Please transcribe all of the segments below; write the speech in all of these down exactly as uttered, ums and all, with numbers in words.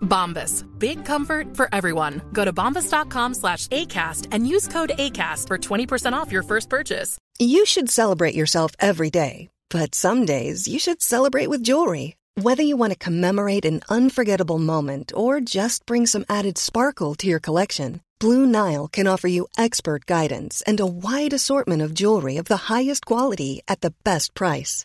Bombas. Big comfort for everyone. Go to bombas.com slash ACAST and use code ACAST for twenty percent off your first purchase. You should celebrate yourself every day, but some days you should celebrate with jewelry. Whether you want to commemorate an unforgettable moment or just bring some added sparkle to your collection, Blue Nile can offer you expert guidance and a wide assortment of jewelry of the highest quality at the best price.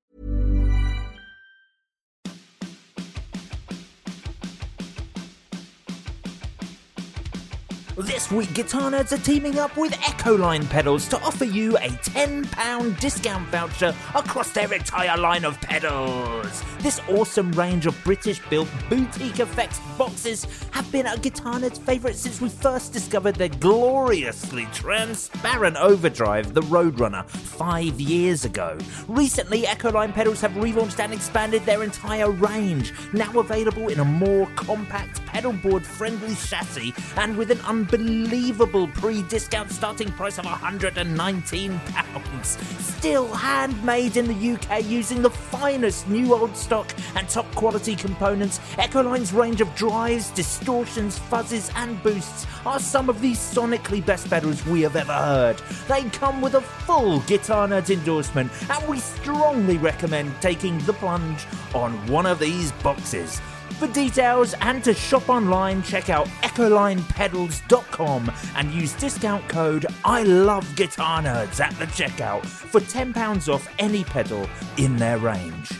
This week, Guitar Nerds are teaming up with Echolin Pedals to offer you a ten pounds discount voucher across their entire line of pedals. This awesome range of British-built boutique effects boxes have been a Guitar Nerds favourite since we first discovered their gloriously transparent overdrive, the Roadrunner, five years ago. Recently, Echolin Pedals have relaunched and expanded their entire range, now available in a more compact, pedalboard-friendly chassis and with an unbelievable Unbelievable pre-discount starting price of one hundred nineteen pounds. Still handmade in the U K using the finest new old stock and top quality components, Echolin's range of drives, distortions, fuzzes and boosts are some of the sonically best pedals we have ever heard. They come with a full Guitar Nerds endorsement and we strongly recommend taking the plunge on one of these boxes. For details and to shop online, check out echoline pedals dot com and use discount code I Love Guitar Nerds at the checkout for ten pounds off any pedal in their range.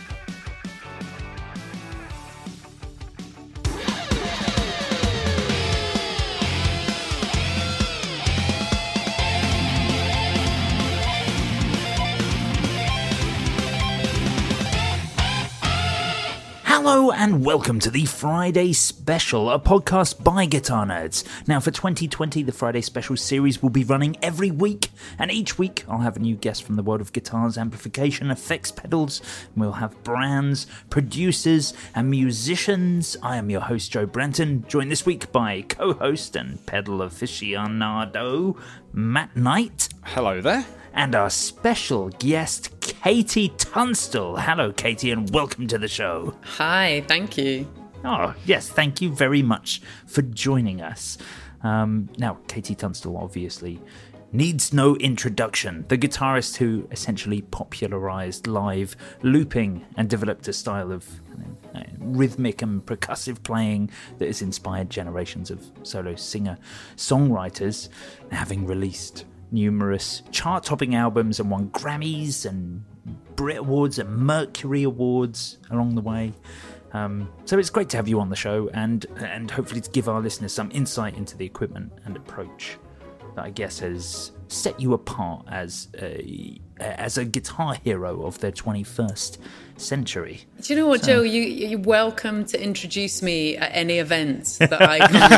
Hello and welcome to the Friday Special, a podcast by Guitar Nerds. Now for twenty twenty, the Friday Special series will be running every week, and each week I'll have a new guest from the world of guitars, amplification, effects, pedals, and we'll have brands, producers, and musicians. I am your host, Joe Branton, joined this week by co-host and pedal aficionado, Matt Knight. Hello there. And our special guest, K T Tunstall. Hello, K T, and welcome to the show. Hi, thank you. Oh, yes, thank you very much for joining us. Um, now, K T Tunstall obviously needs no introduction. The guitarist who essentially popularised live looping and developed a style of uh, rhythmic and percussive playing that has inspired generations of solo singer-songwriters, having released numerous chart-topping albums and won Grammys and Brit Awards and Mercury Awards along the way. Um, so it's great to have you on the show and and hopefully to give our listeners some insight into the equipment and approach that I guess has set you apart as a, as a guitar hero of the twenty-first century. Do you know what, so, Joe? You, you're welcome to introduce me at any event that I can play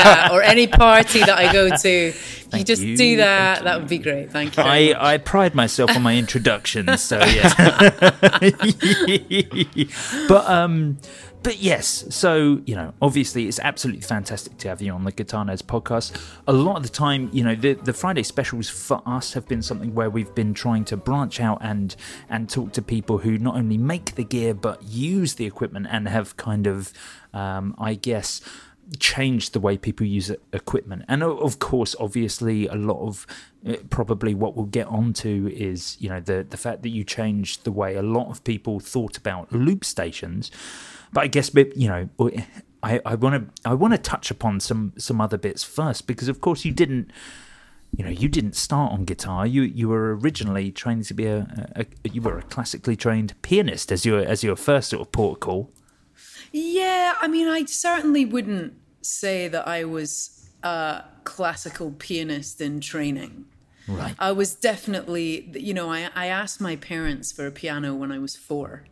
at or any party that I go to. Thank you just you. do that. Thank that you. Would be great. Thank you. I, I pride myself on my introductions, so yeah. but um. But yes, so, you know, obviously it's absolutely fantastic to have you on the Guitar Nerds podcast. A lot of the time, you know, the, the Friday specials for us have been something where we've been trying to branch out and and talk to people who not only make the gear but use the equipment and have kind of, um, I guess, changed the way people use equipment. And of course, obviously, a lot of probably what we'll get onto is, you know, the, the fact that you changed the way a lot of people thought about loop stations. But I guess, you know, I, I want to I want to touch upon some some other bits first, because of course you didn't, you know, you didn't start on guitar. You you were originally trained to be a, a, a you were a classically trained pianist as your as your first sort of port of call. Yeah, I mean, I certainly wouldn't say that I was a classical pianist in training. Right. I was definitely, you know, I, I asked my parents for a piano when I was four.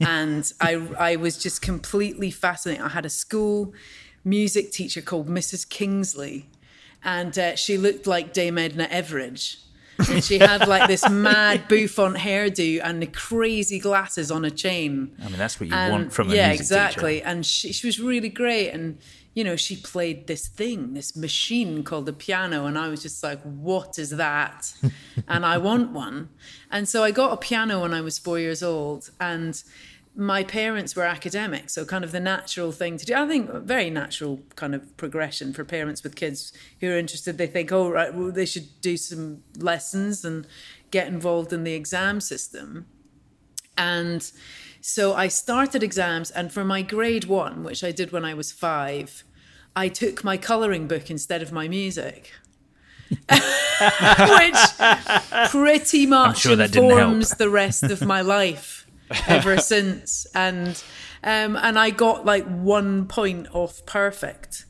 And I I was just completely fascinated. I had a school music teacher called Missus Kingsley, and uh, she looked like Dame Edna Everage. And she had like this mad bouffant hairdo and the crazy glasses on a chain. I mean, that's what you and, want from a yeah, music exactly. teacher. Yeah, exactly. And she, she was really great. And, you know, she played this thing, this machine called the piano. And I was just like, what is that? And I want one. And so I got a piano when I was four years old. And my parents were academics, so kind of the natural thing to do. I think a very natural kind of progression for parents with kids who are interested. They think, oh, right, well, they should do some lessons and get involved in the exam system. And so I started exams, and for my grade one, which I did when I was five, I took my colouring book instead of my music. Which pretty much sure informs the rest of my life. Ever since. And um, and I got like one point off perfect.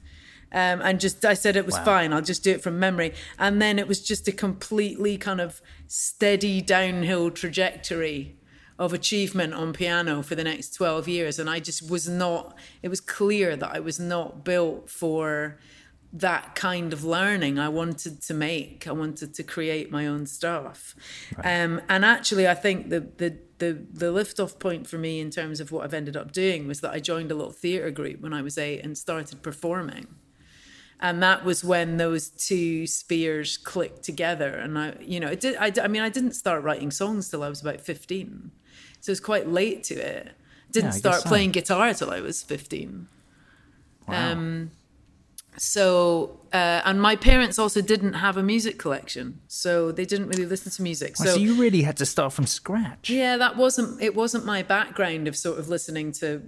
Um, and just I said it was wow. fine. I'll just do it from memory. And then it was just a completely kind of steady downhill trajectory of achievement on piano for the next twelve years. And I just was not, it was clear that I was not built for that kind of learning. I wanted to make, I wanted to create my own stuff. Right. Um, and actually, I think the the the the lift-off point for me in terms of what I've ended up doing was that I joined a little theatre group when I was eight and started performing. And that was when those two spheres clicked together. And I, you know, it did, I, I mean, I didn't start writing songs till I was about fifteen. So it was quite late to it. Didn't yeah, start so. playing guitar till I was fifteen. Wow. Um, So, uh, and my parents also didn't have a music collection, so they didn't really listen to music. So, oh, so you really had to start from scratch. Yeah, that wasn't, it wasn't my background of sort of listening to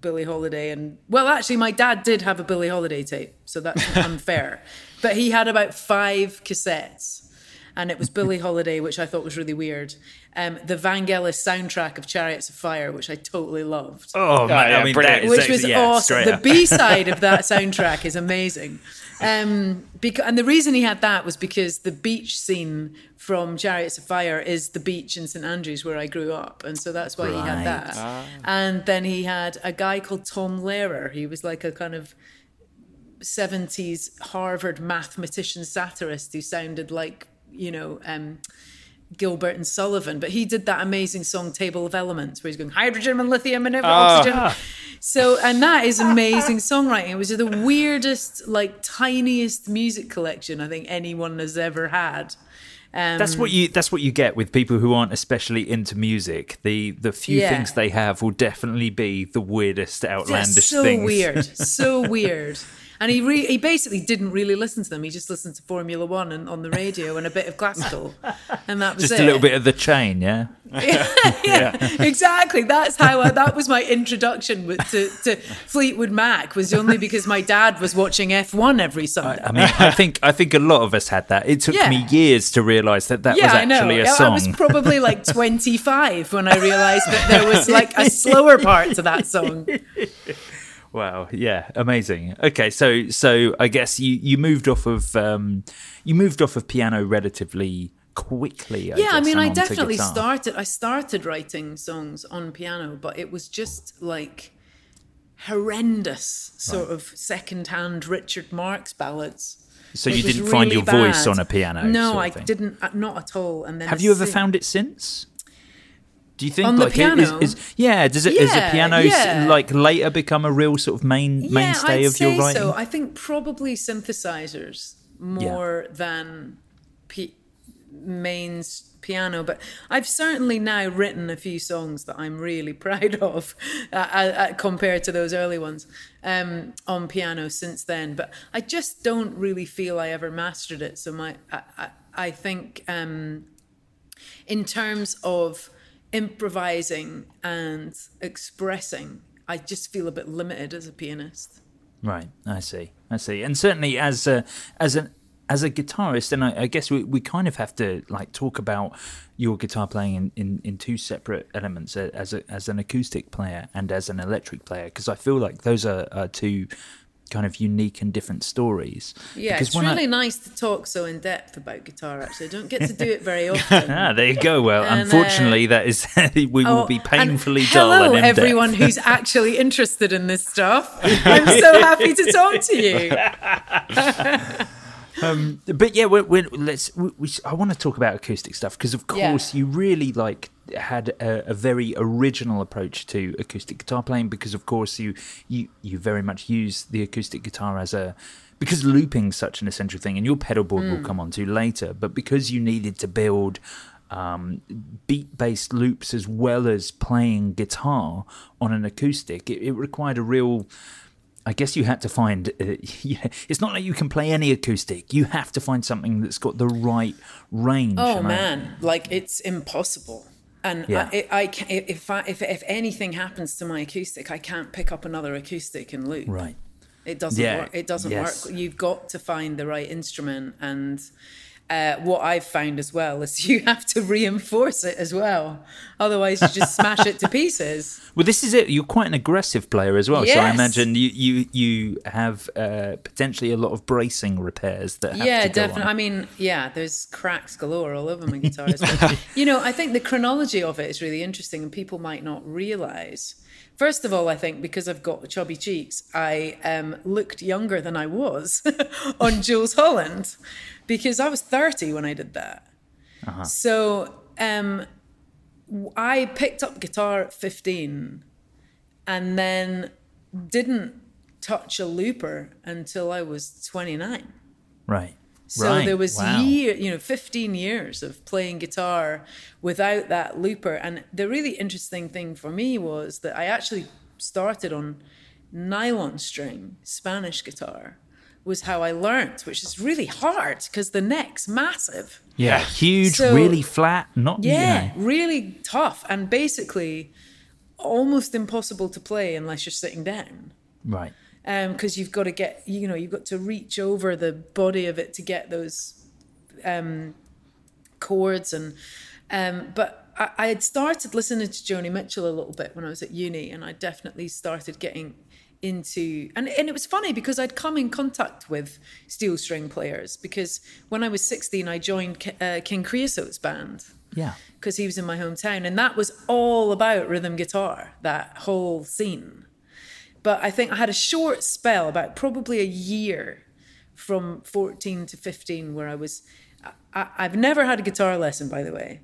Billie Holiday. And, well, actually, my dad did have a Billie Holiday tape, so that's unfair. But he had about five cassettes, and it was Billie Holiday, which I thought was really weird. Um, the Vangelis soundtrack of Chariots of Fire, which I totally loved. Oh, man, I mean, that is, which was yeah, awesome. The B-side of that soundtrack is amazing. Um, because, and the reason he had that was because the beach scene from Chariots of Fire is the beach in Saint Andrews where I grew up. And so that's why right. he had that. Ah. And then he had a guy called Tom Lehrer. He was like a kind of seventies Harvard mathematician satirist who sounded like, you know, um, Gilbert and Sullivan, but he did that amazing song Table of Elements where he's going hydrogen and lithium and oh. oxygen. So, and that is amazing songwriting. It was the weirdest, like tiniest music collection I think anyone has ever had. Um, that's what you that's what you get with people who aren't especially into music. The the few yeah. things they have will definitely be the weirdest, outlandish yeah, so things. So weird, so weird. And he re- he basically didn't really listen to them. He just listened to Formula One and on the radio and a bit of classical, and that was just it. Just a little bit of The Chain, yeah. yeah, yeah, yeah, exactly. That's how I, that was my introduction with, to, to Fleetwood Mac. Was only because my dad was watching F one every Sunday. I, I mean, I think I think a lot of us had that. It took yeah. me years to realise that that yeah, was actually I know. a song. I was probably like twenty-five when I realised that there was like a slower part to that song. Wow, yeah, amazing. Okay, so so I guess you, you moved off of um, you moved off of piano relatively quickly. I yeah, guess, I mean, I definitely started. I started writing songs on piano, but it was just like horrendous sort right. of second-hand Richard Marx ballads. So it you didn't really find your bad. voice on a piano? No, I didn't, not at all. And then have you ever sing- found it since? Do you think on the like piano? Is, is, yeah, does it yeah, is a piano yeah. like later become a real sort of main yeah, mainstay I'd of say your writing? So I think probably synthesizers more yeah. than p- main piano, but I've certainly now written a few songs that I'm really proud of uh, uh, compared to those early ones um, on piano since then. But I just don't really feel I ever mastered it. So my I, I, I think um, in terms of improvising and expressing, I just feel a bit limited as a pianist. Right, I see, I see. And certainly as a, as an as a guitarist, and I, I guess we, we kind of have to like talk about your guitar playing in, in, in two separate elements, as a, as an acoustic player and as an electric player, because I feel like those are, are two kind of unique and different stories. Yeah, because it's really I... nice to talk so in depth about guitar. Actually, I don't get to do it very often. Ah, there you go. Well, and, unfortunately, uh, that is we will oh, be painfully and dull. Hello, and everyone who's actually interested in this stuff. I'm so happy to talk to you. Um, but yeah, we're, we're, let's. We, we, I want to talk about acoustic stuff because, of course, yeah. you really like had a, a very original approach to acoustic guitar playing. Because, of course, you you you very much use the acoustic guitar as a because looping's such an essential thing, and your pedal board mm. will come on to later. But because you needed to build um, beat-based loops as well as playing guitar on an acoustic, it, it required a real. I guess you had to find, uh, yeah, it's not like you can play any acoustic. You have to find something that's got the right range. Oh, and man, I, like it's impossible. And yeah. I, I, I, if, I, if if anything happens to my acoustic, I can't pick up another acoustic and loop. Right. It doesn't yeah. work. It doesn't yes. work. You've got to find the right instrument. And uh, what I've found as well is you have to reinforce it as well. Otherwise, you just smash it to pieces. Well, this is it. You're quite an aggressive player as well. Yes. So I imagine you you, you have uh, potentially a lot of bracing repairs that have yeah, to go definitely. On. I mean, yeah, there's cracks galore all over my guitar. Well. You know, I think the chronology of it is really interesting and people might not realise. First of all, I think because I've got chubby cheeks, I um, looked younger than I was on Jools Holland because I was thirty when I did that. Uh-huh. So um, I picked up guitar at fifteen and then didn't touch a looper until I was twenty-nine. Right. So right. there was wow. year, you know, fifteen years of playing guitar without that looper. And the really interesting thing for me was that I actually started on nylon string. Spanish guitar was how I learned, which is really hard because the neck's massive. Yeah, huge, so, really flat, not, yeah, you know. Really tough and basically almost impossible to play unless you're sitting down. Right. Because um, you've got to get, you know, you've got to reach over the body of it to get those um, chords. And um, but I, I had started listening to Joni Mitchell a little bit when I was at uni, and I definitely started getting into, and, and it was funny because I'd come in contact with steel string players because when I was sixteen, I joined K- uh, King Creosote's band. Yeah. Because he was in my hometown, and that was all about rhythm guitar, that whole scene. But I think I had a short spell, about probably a year from fourteen to fifteen, where I was... I, I've never had a guitar lesson, by the way.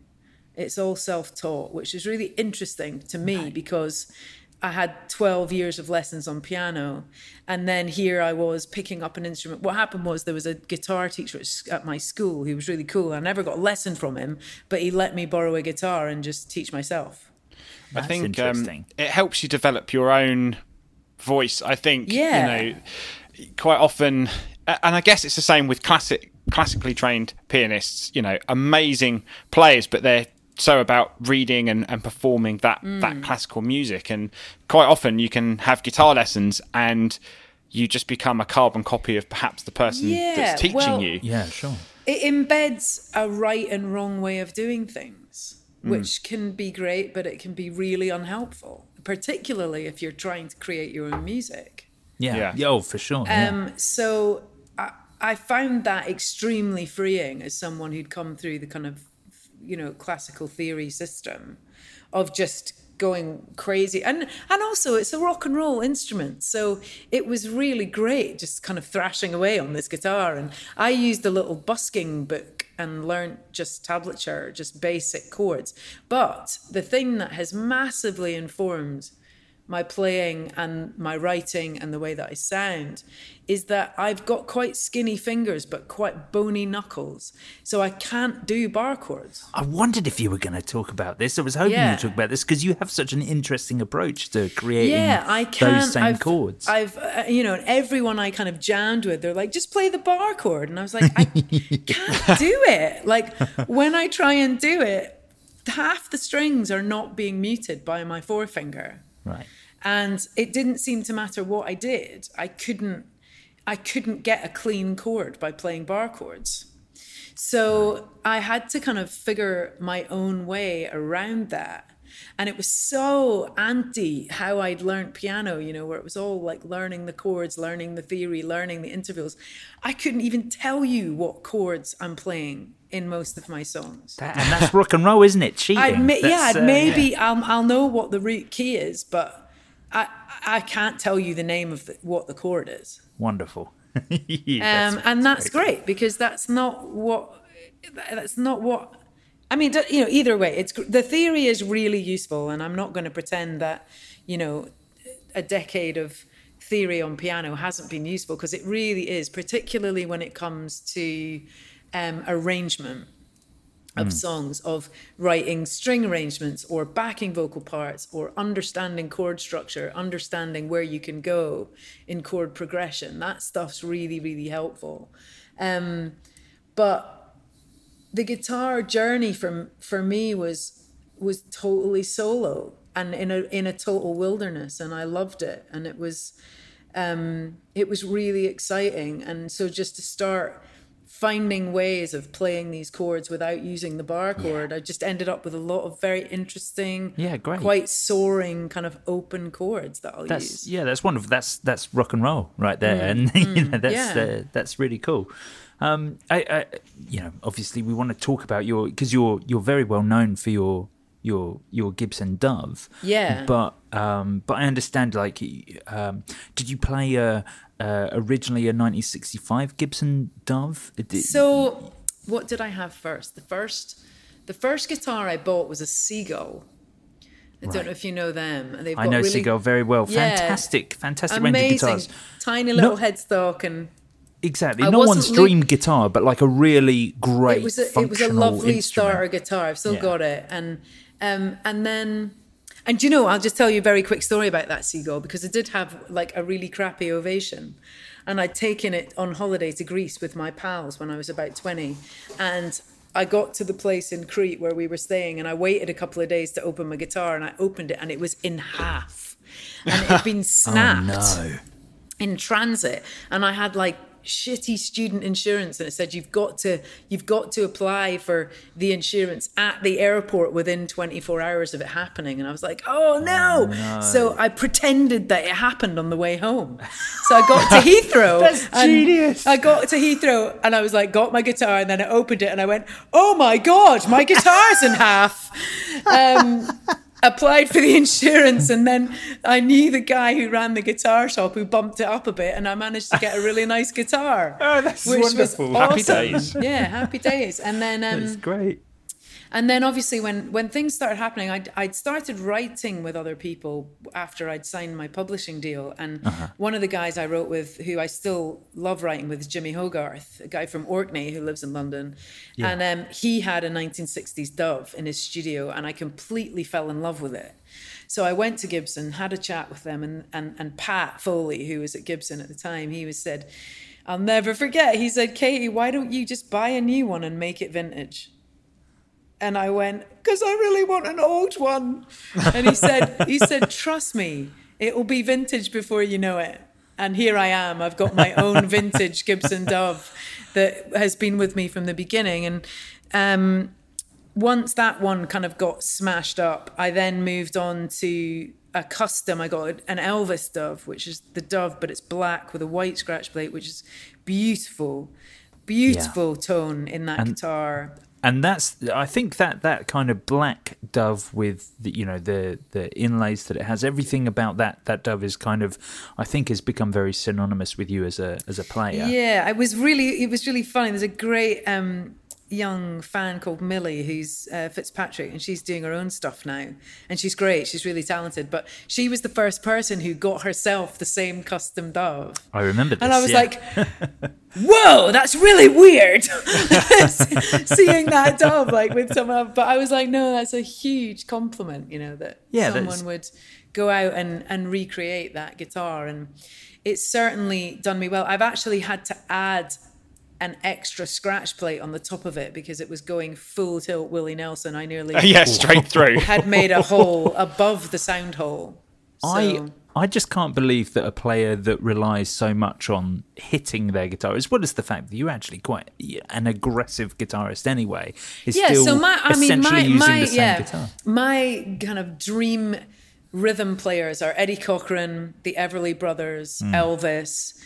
It's all self-taught, which is really interesting to me right. because I had twelve years of lessons on piano. And then here I was picking up an instrument. What happened was there was a guitar teacher at my school who was really cool. I never got a lesson from him, but he let me borrow a guitar and just teach myself. That's I think interesting. Um, it helps you develop your own... voice, I think, yeah. you know, quite often, and I guess it's the same with classic, classically trained pianists, you know, amazing players, but they're so about reading and, and performing that, mm. that classical music. And quite often you can have guitar lessons and you just become a carbon copy of perhaps the person yeah, that's teaching well, you. Yeah, sure. It embeds a right and wrong way of doing things, mm. which can be great, but it can be really unhelpful. Particularly if you're trying to create your own music. Yeah, yeah. Yo, for sure. Yeah. Um, so I, I found that extremely freeing as someone who'd come through the kind of, you know, classical theory system of just going crazy. And and also it's a rock and roll instrument. So it was really great just kind of thrashing away on this guitar. And I used a little busking book and learned just tablature, just basic chords. But the thing that has massively informed my playing and my writing and the way that I sound is that I've got quite skinny fingers, but quite bony knuckles. So I can't do bar chords. I wondered if you were going to talk about this. I was hoping yeah. you'd talk about this because you have such an interesting approach to creating yeah, I can, those same I've, chords. I've, uh, you know, everyone I kind of jammed with, they're like, just play the bar chord. And I was like, I can't do it. Like when I try and do it, half the strings are not being muted by my forefinger. Right. And it didn't seem to matter what I did. I couldn't I couldn't get a clean chord by playing bar chords. So I had to kind of figure my own way around that. And it was so anti how I'd learned piano, you know, where it was all like learning the chords, learning the theory, learning the intervals. I couldn't even tell you what chords I'm playing in most of my songs. That, and that's rock and roll, isn't it? Cheating. I'd ma- yeah, uh, maybe yeah. I'll, I'll know what the root key is, but I I can't tell you the name of the, what the chord is. Wonderful. yeah, um, that's, and that's, that's great cool. because that's not what, that's not what, I mean, you know, either way, it's the theory is really useful, and I'm not going to pretend that, you know, a decade of theory on piano hasn't been useful, because it really is, particularly when it comes to um, arrangement of mm. songs, of writing string arrangements or backing vocal parts or understanding chord structure, understanding where you can go in chord progression. That stuff's really, really helpful. Um, but the guitar journey from for me was was totally solo and in a in a total wilderness, and I loved it, and it was um, it was really exciting. And so just to start finding ways of playing these chords without using the bar chord, yeah. I just ended up with a lot of very interesting, yeah, great. quite soaring kind of open chords that I'll that's, use. Yeah, that's wonderful. That's that's rock and roll right there, mm. and mm. you know, that's yeah. uh, that's really cool. Um, I, I, you know, obviously we want to talk about your, because you're you're very well known for your your your Gibson Dove. Yeah. But um, but I understand, like, um, did you play a, a originally a nineteen sixty-five Gibson Dove? Did, so what did I have first? The first the first guitar I bought was a Seagull. I right. don't know if you know them. They've I got know really, Seagull very well. Yeah, fantastic, fantastic amazing, range of guitars. Tiny little Not, headstock and. Exactly. I no one's dream li- guitar, but like a really great. It was a, it was a lovely instrument. Starter guitar. I've still yeah. got it, and um, and then, and you know, I'll just tell you a very quick story about that Seagull, because it did have like a really crappy Ovation, and I'd taken it on holiday to Greece with my pals when I was about twenty, and I got to the place in Crete where we were staying, and I waited a couple of days to open my guitar, and I opened it, and it was in half, and it had been snapped oh, no. in transit, and I had like. Shitty student insurance, and it said you've got to you've got to apply for the insurance at the airport within twenty-four hours of it happening, and I was like, oh no, oh, no. So I pretended that it happened on the way home, so I got to Heathrow that's genius I got to Heathrow and I was like, got my guitar, and then I opened it and I went, oh my god, my guitar's in half. um Applied for the insurance, and then I knew the guy who ran the guitar shop who bumped it up a bit, and I managed to get a really nice guitar. Oh, that's which wonderful! Was awesome. Happy days, yeah, happy days. And then um, that's great. And then obviously, when when things started happening, I'd, I'd started writing with other people after I'd signed my publishing deal. And uh-huh. one of the guys I wrote with, who I still love writing with, is Jimmy Hogarth, a guy from Orkney who lives in London. Yeah. And um, he had a nineteen sixties Dove in his studio, and I completely fell in love with it. So I went to Gibson, had a chat with them, and and, and Pat Foley, who was at Gibson at the time, he was said, I'll never forget, he said, Katie, why don't you just buy a new one and make it vintage? And I went, because I really want an old one. And he said, he said, trust me, it will be vintage before you know it. And here I am. I've got my own vintage Gibson Dove that has been with me from the beginning. And um, once that one kind of got smashed up, I then moved on to a custom. I got an Elvis Dove, which is the Dove, but it's black with a white scratch plate, which is beautiful, beautiful yeah. tone in that and- guitar. And that's, I think that that kind of black Dove with the, you know, the the inlays that it has, everything about that that Dove is kind of, I think, has become very synonymous with you as a as a player. Yeah, it was really it was really funny. There's a great um, young fan called Millie who's uh, Fitzpatrick, and she's doing her own stuff now, and she's great. She's really talented, but she was the first person who got herself the same custom Dove. I remember this, and I was yeah. like. Whoa, that's really weird. Seeing that Dove like with someone, but I was like, no, that's a huge compliment, you know, that yeah, someone that's... would go out and, and recreate that guitar. And it's certainly done me well. I've actually had to add an extra scratch plate on the top of it because it was going full tilt Willie Nelson. I nearly uh, yeah, straight through. Had made a hole above the sound hole. So. I I just can't believe that a player that relies so much on hitting their guitar, as well as the fact that you're actually quite an aggressive guitarist anyway, is yeah, still so my, I essentially mean, my, using my, the same yeah, guitar. My kind of dream rhythm players are Eddie Cochran, the Everly Brothers, mm. Elvis,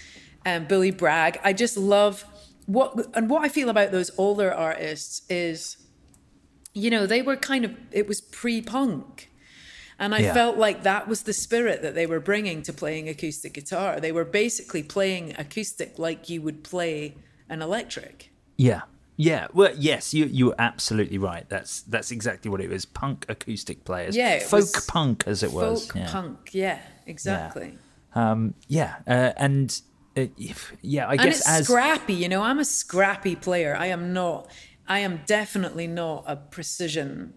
and um, Billy Bragg. I just love what and what I feel about those older artists is, you know, they were kind of, it was pre-punk. And I yeah. felt like that was the spirit that they were bringing to playing acoustic guitar. They were basically playing acoustic like you would play an electric. Yeah. Yeah. Well, yes, you, you were absolutely right. That's that's exactly what it was. Punk acoustic players. Yeah. Folk punk, as it was. Folk yeah. punk. Yeah, exactly. Yeah. Um, yeah. Uh, and uh, yeah, I and guess it's as... scrappy, you know, I'm a scrappy player. I am not, I am definitely not a precision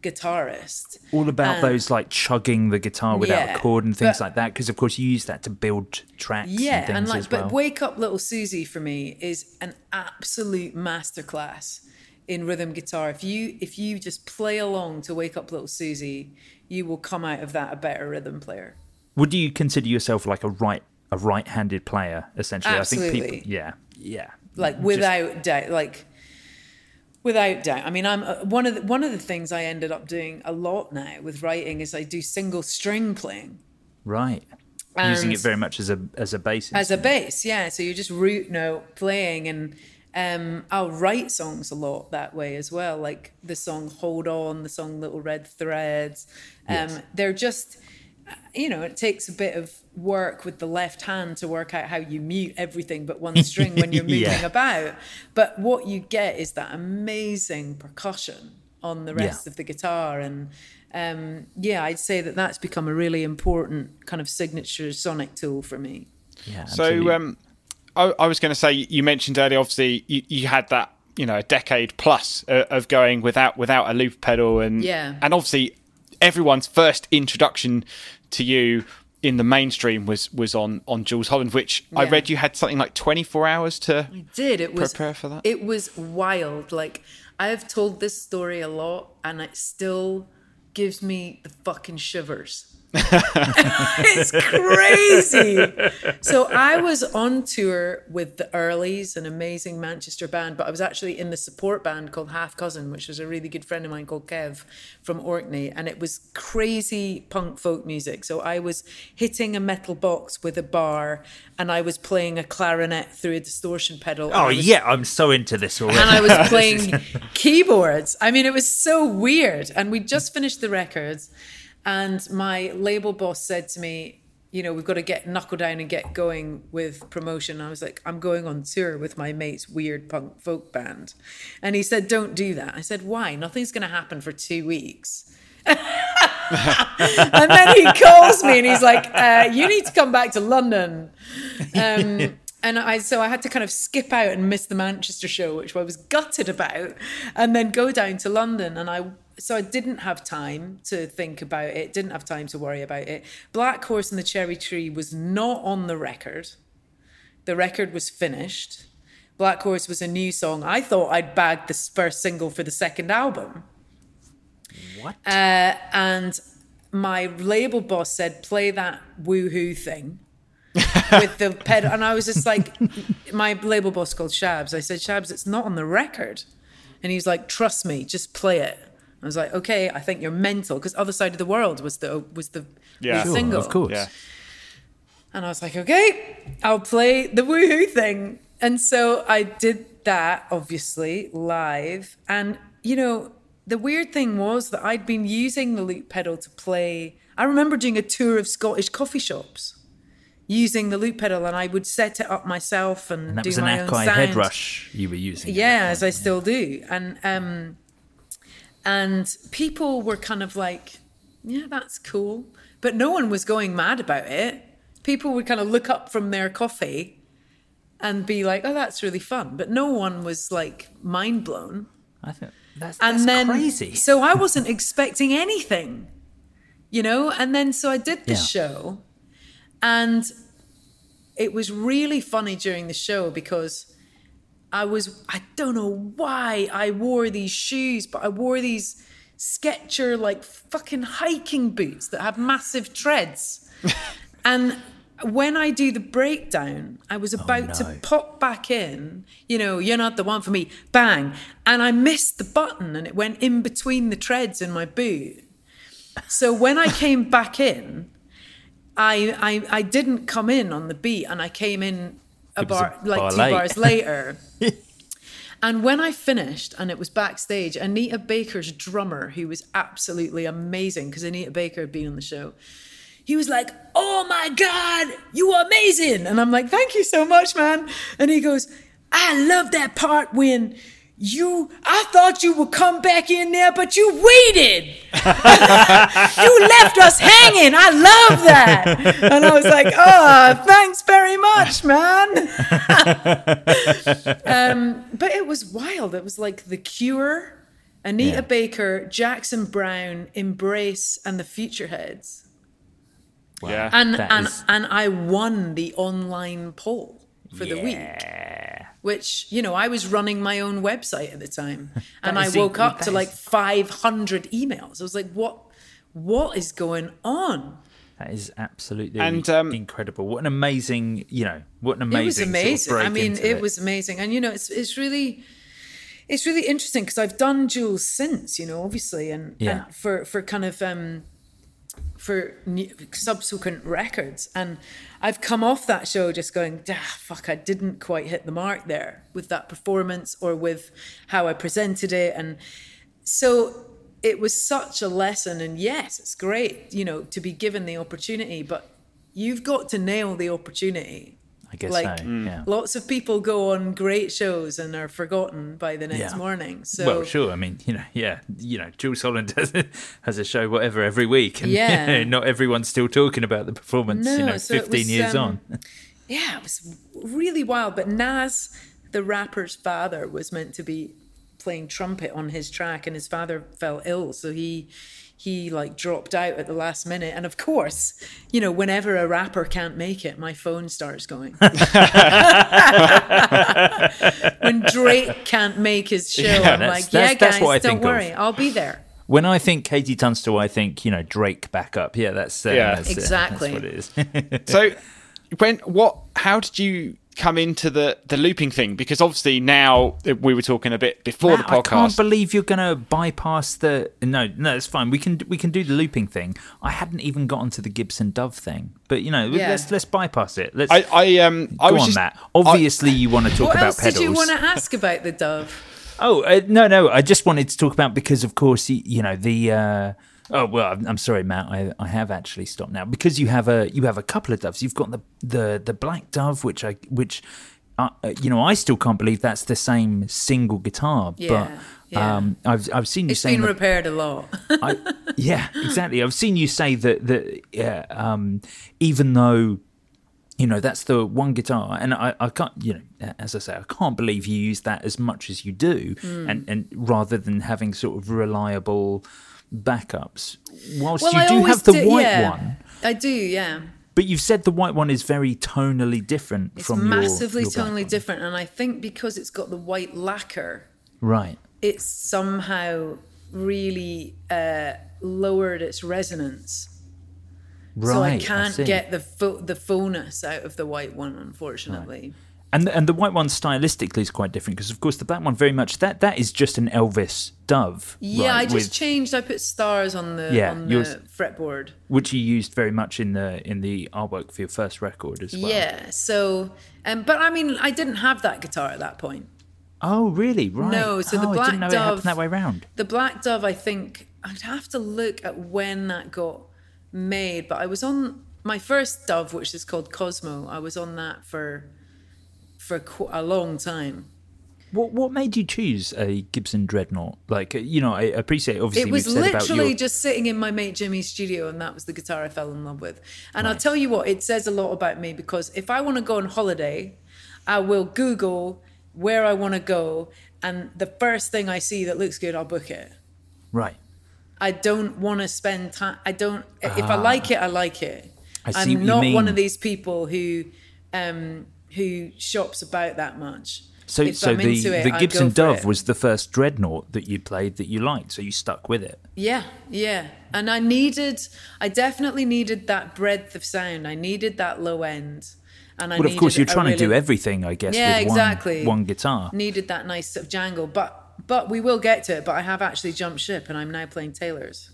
guitarist. All about um, those like chugging the guitar without yeah, a chord and things but, like that, because of course you use that to build tracks yeah, and things and like, as well. But Wake Up Little Susie for me is an absolute masterclass in rhythm guitar. If you if you just play along to Wake Up Little Susie, you will come out of that a better rhythm player. Would you consider yourself like a right a right-handed player essentially? Absolutely. I think people, yeah, yeah. Like without just, doubt, like. Without doubt. I mean, I'm uh, one of the, one of the things I ended up doing a lot now with writing is I do single string playing. Right. And using it very much as a as a bass. As a bass, yeah. So you're just root note playing, and um, I'll write songs a lot that way as well, like the song Hold On, the song Little Red Threads. Um, yes. They're just, you know, it takes a bit of work with the left hand to work out how you mute everything but one string when you're moving yeah. about. But what you get is that amazing percussion on the rest yeah. of the guitar. And um, yeah, I'd say that that's become a really important kind of signature sonic tool for me. Yeah. So um, I, I was going to say, you mentioned earlier, obviously you, you had that, you know, a decade plus of going without, without a loop pedal and, yeah. and obviously everyone's first introduction to you in the mainstream was was on on Jools Holland, which yeah. I read you had something like twenty-four hours to I did. It was, prepare for that. It was wild. Like, I have told this story a lot, and it still gives me the fucking shivers. It's crazy. So I was on tour with the Earlys, an amazing Manchester band, but I was actually in the support band called Half Cousin, which was a really good friend of mine called Kev from Orkney, and it was crazy punk folk music. So I was hitting a metal box with a bar, and I was playing a clarinet through a distortion pedal. Oh was, yeah, I'm so into this already. And I was playing keyboards. I mean, it was so weird. And we just finished the records. And my label boss said to me, you know, we've got to get knuckle down and get going with promotion. And I was like, I'm going on tour with my mate's weird punk folk band. And he said, don't do that. I said, why? Nothing's going to happen for two weeks. And then he calls me and he's like, uh, you need to come back to London. Um, and I so I had to kind of skip out and miss the Manchester show, which I was gutted about, and then go down to London. And I... So I didn't have time to think about it, didn't have time to worry about it. Black Horse and the Cherry Tree was not on the record. The record was finished. Black Horse was a new song. I thought I'd bagged the first single for the second album. What? Uh, and my label boss said, play that woohoo thing with the pedal. And I was just like, my label boss called Shabs. I said, Shabs, it's not on the record. And he's like, trust me, just play it. I was like, okay, I think you're mental, because Other Side of the World was the was the yeah. sure, single, of course. Yeah. And I was like, okay, I'll play the woohoo thing. And so I did that, obviously, live. And you know, the weird thing was that I'd been using the loop pedal to play. I remember doing a tour of Scottish coffee shops using the loop pedal, and I would set it up myself and, and that do was my an own Akai sound. Headrush you were using. Yeah, as I yeah. still do, and. um And people were kind of like, yeah, that's cool. But no one was going mad about it. People would kind of look up from their coffee and be like, oh, that's really fun. But no one was like mind blown. I think that's, that's and then, crazy. So I wasn't expecting anything, you know? And then so I did the yeah. show. And it was really funny during the show because... I was, I don't know why I wore these shoes, but I wore these Skechers like fucking hiking boots that had massive treads. And when I do the breakdown, I was about oh, no. to pop back in, you know, you're not the one for me, bang. And I missed the button and it went in between the treads in my boot. So when I came back in, I, I I didn't come in on the beat, and I came in a bar, a bar like two late. bars later. And when I finished, and it was backstage, Anita Baker's drummer, who was absolutely amazing, because Anita Baker had been on the show, he was like, "Oh my God, you were amazing!" And I'm like, "Thank you so much, man." And he goes, "I love that part when you, I thought you would come back in there, but you waited. You left us hanging. I love that." And I was like, "Oh, thanks very much, man." um, but it was wild. It was like The Cure, Anita yeah. Baker, Jackson Browne, Embrace, and the Futureheads. Wow. Yeah. And and, is... and I won the online poll for yeah. the week. Which, you know, I was running my own website at the time, and I woke up to like five hundred emails. I was like, what, what is going on? That is absolutely and, um, incredible. What an amazing, you know, what an amazing. It was amazing. Sort of I mean, it, it was amazing. And, you know, it's, it's really, it's really interesting, because I've done Jools since, you know, obviously, and, yeah. and for, for kind of, um, for new, subsequent records, and I've come off that show just going, fuck, I didn't quite hit the mark there with that performance or with how I presented it. And so it was such a lesson, and yes, it's great, you know, to be given the opportunity, but you've got to nail the opportunity. I guess like, so, yeah. Lots of people go on great shows and are forgotten by the next yeah. morning. So, well, sure. I mean, you know, yeah, you know, Jools Holland has, has a show, whatever, every week, and yeah. you know, not everyone's still talking about the performance. No, you know, so fifteen was, years um, on. Yeah, it was really wild. But Nas, the rapper's father, was meant to be playing trumpet on his track, and his father fell ill, so he. He like dropped out at the last minute. And of course, you know, whenever a rapper can't make it, my phone starts going. When Drake can't make his show, yeah, I'm like, yeah, that's, guys, that's don't worry. Of. I'll be there. When I think K T Tunstall, I think, you know, Drake back up. Yeah, that's, uh, yeah. that's exactly uh, that's what it is. So when, what, how did you come into the the looping thing? Because obviously now, we were talking a bit before Matt, the podcast. I can't believe you're going to bypass the no no it's fine, we can we can do the looping thing. I hadn't even gotten to the Gibson Dove thing, but you know yeah. let's let's bypass it. Let's I, I um I go was on just, that obviously I, you want to talk what about else pedals. Did you want to ask about the Dove? oh uh, no no I just wanted to talk about, because of course you, you know the uh oh well, I'm sorry, Matt. I, I have actually stopped now, because you have a you have a couple of doves. You've got the the, the black dove, which I which, uh, you know, I still can't believe that's the same single guitar. Yeah, but yeah. Um, I've I've seen you say it's been repaired a lot. I, yeah, exactly. I've seen you say that that yeah. Um, even though, you know, that's the one guitar, and I, I can't, you know, as I say, I can't believe you use that as much as you do, mm. and and rather than having sort of reliable backups, whilst well, you I do have the do, white yeah, one. I do, yeah. But you've said the white one is very tonally different it's from massively your, your tonally one. different, and I think because it's got the white lacquer, right, it's somehow really uh, lowered its resonance. Right, so I can't I get the fo- the fullness out of the white one, unfortunately. Right. And the, and the white one stylistically is quite different, because, of course, the black one very much that that is just an Elvis Dove. Yeah, right, I just with, changed. I put stars on the yeah, on the yours, fretboard, which you used very much in the in the artwork for your first record as well. Yeah. So, um, but I mean, I didn't have that guitar at that point. Oh, really? Right. No. So oh, the black I didn't know Dove it happened that way round. The black Dove. I think I'd have to look at when that got made. But I was on my first Dove, which is called Cosmo. I was on that for. for a long time. What what made you choose a Gibson Dreadnought? Like, you know, I appreciate, obviously, it was literally about your... just sitting in my mate Jimmy's studio, and that was the guitar I fell in love with. And right. I'll tell you what, it says a lot about me, because if I want to go on holiday, I will Google where I want to go, and the first thing I see that looks good, I'll book it. Right. I don't want to spend time... I don't... Ah. If I like it, I like it. I see I'm what not you mean. one of these people who... um who shops about that much. So, if so I'm the, into it, the Gibson Dove was the first dreadnought that you played that you liked, so you stuck with it. Yeah, yeah. And I needed, I definitely needed that breadth of sound. I needed that low end. And I well, of course, you're trying really, to do everything, I guess, yeah, with one, exactly. one guitar. Needed that nice sort of jangle. But, but we will get to it, but I have actually jumped ship, and I'm now playing Taylor's.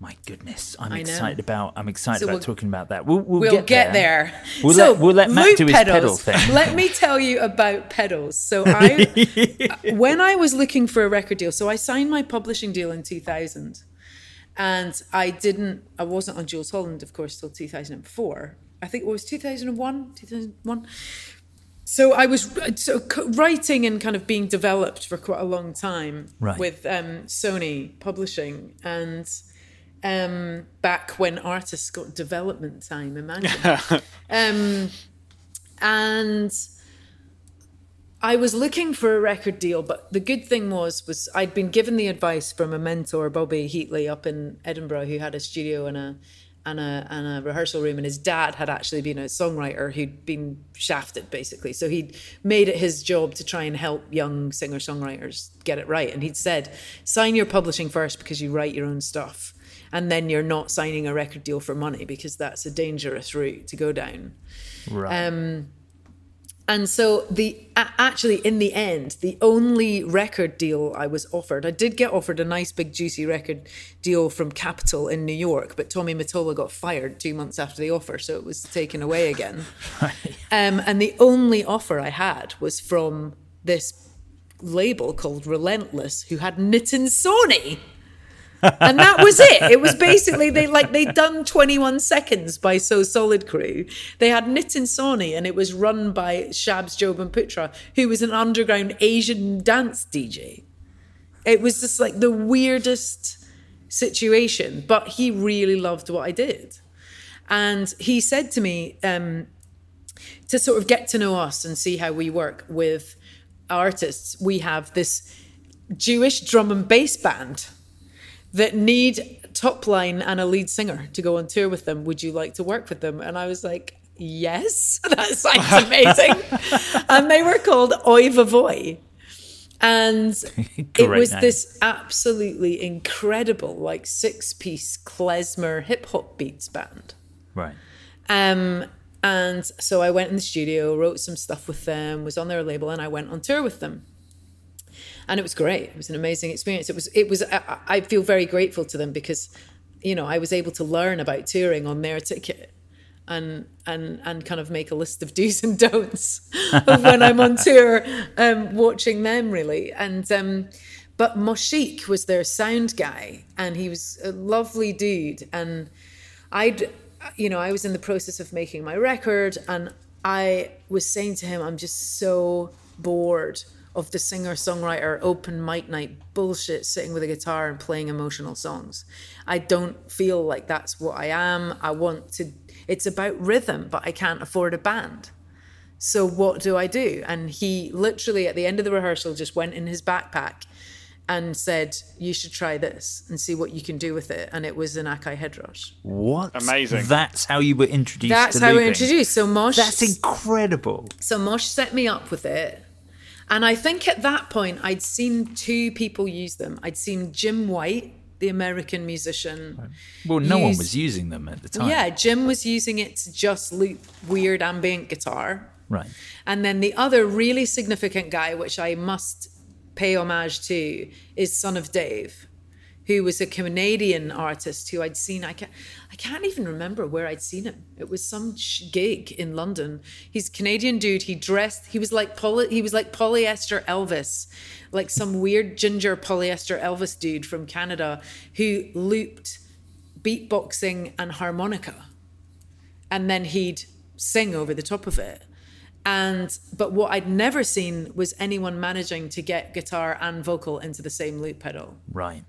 My goodness, I'm I excited know. about I'm excited so about we'll, talking about that. We'll, we'll, we'll get, get there. there. We'll, so, let, we'll let Matt do his pedals. pedal thing. Let me tell you about pedals. So I, when I was looking for a record deal, so I signed my publishing deal in two thousand, and I didn't. I wasn't on Jools Holland, of course, till two thousand four. I think it was two thousand one. So I was so writing and kind of being developed for quite a long time right. with um, Sony Publishing and. Um, back when artists got development time, imagine. um, and I was looking for a record deal, but the good thing was, was I'd been given the advice from a mentor, Bobby Heatley, up in Edinburgh, who had a studio and a and a and a rehearsal room, and his dad had actually been a songwriter who'd been shafted, basically. So he'd made it his job to try and help young singer-songwriters get it right. And he'd said, sign your publishing first because you write your own stuff. And then you're not signing a record deal for money because that's a dangerous route to go down. Right. Um, and so the actually, in the end, the only record deal I was offered, I did get offered a nice big juicy record deal from Capitol in New York, but Tommy Mottola got fired two months after the offer, so it was taken away again. Right. Um, and the only offer I had was from this label called Relentless, who had Nitin Sawhney. And that was it. It was basically, they like they'd done twenty-one seconds by So Solid Crew. They had Nitin Sawhney, and it was run by Shabs Jobanputra, who was an underground Asian dance D J. It was just like the weirdest situation, but he really loved what I did. And he said to me, um, to sort of get to know us and see how we work with artists, we have this Jewish drum and bass band that need top line and a lead singer to go on tour with them. Would you like to work with them? And I was like, yes, that sounds amazing. And they were called Oy Vavoy. And it was name. This absolutely incredible, like six-piece klezmer hip-hop beats band. Right. Um, and so I went in the studio, wrote some stuff with them, was on their label, and I went on tour with them. And it was great. It was an amazing experience. It was, it was, I, I feel very grateful to them because, you know, I was able to learn about touring on their ticket and, and, and kind of make a list of do's and don'ts of when I'm on tour, um, watching them really. And, um, but Moshik was their sound guy, and he was a lovely dude. And I'd, you know, I was in the process of making my record, and I was saying to him, I'm just so bored of the singer-songwriter open mic night bullshit, sitting with a guitar and playing emotional songs. I don't feel like that's what I am. I want to, it's about rhythm, but I can't afford a band. So what do I do? And he literally at the end of the rehearsal just went in his backpack and said, you should try this and see what you can do with it. And it was an Akai Headrush. What? Amazing. That's how you were introduced that's to That's how we introduced. So Mosh. That's incredible. So Mosh set me up with it. And I think at that point, I'd seen two people use them. I'd seen Jim White, the American musician. Well, no use, one was using them at the time. Yeah, Jim was using it to just loop weird ambient guitar. Right. And then the other really significant guy, which I must pay homage to, is Son of Dave, who was a Canadian artist who I'd seen. I can't, I can't even remember where I'd seen him. It was some gig in London. He's a Canadian dude. He dressed, he was like poly, he was like polyester Elvis, like some weird ginger polyester Elvis dude from Canada who looped beatboxing and harmonica. And then he'd sing over the top of it. And but what I'd never seen was anyone managing to get guitar and vocal into the same loop pedal. Right.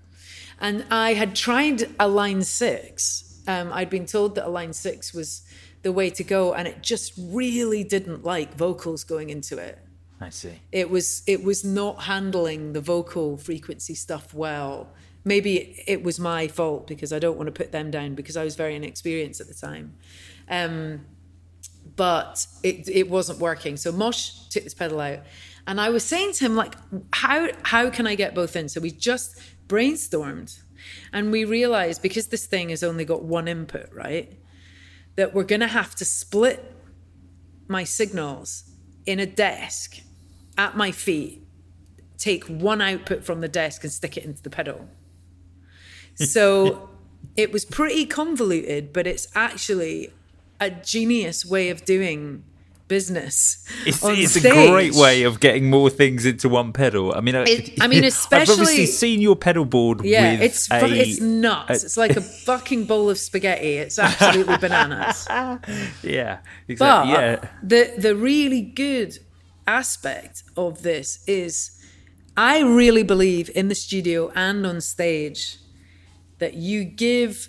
And I had tried a Line Six. Um, I'd been told that a Line Six was the way to go, and it just really didn't like vocals going into it. I see. It was it was not handling the vocal frequency stuff well. Maybe it was my fault because I don't want to put them down because I was very inexperienced at the time. Um, but it it wasn't working. So Mosh took this pedal out. And I was saying to him, like, how how can I get both in? So we just brainstormed. And we realized, because this thing has only got one input, right, that we're going to have to split my signals in a desk at my feet, take one output from the desk and stick it into the pedal. So it was pretty convoluted, but it's actually a genius way of doing business. It's, on it's stage. A great way of getting more things into one pedal. I mean, it, I mean, especially I've obviously seen your pedal board. Yeah, with it's a, it's nuts. A, it's like a fucking bowl of spaghetti. It's absolutely bananas. Yeah, exactly. But yeah. the the really good aspect of this is, I really believe in the studio and on stage that you give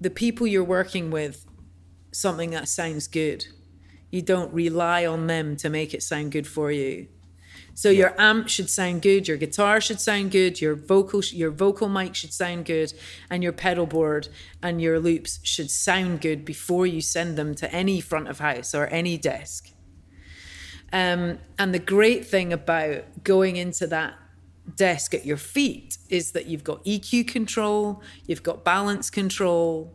the people you're working with something that sounds good. You don't rely on them to make it sound good for you. So yeah. Your amp should sound good, your guitar should sound good, your vocal your vocal mic should sound good, and your pedal board and your loops should sound good before you send them to any front of house or any desk. Um, and the great thing about going into that desk at your feet is that you've got E Q control, you've got balance control,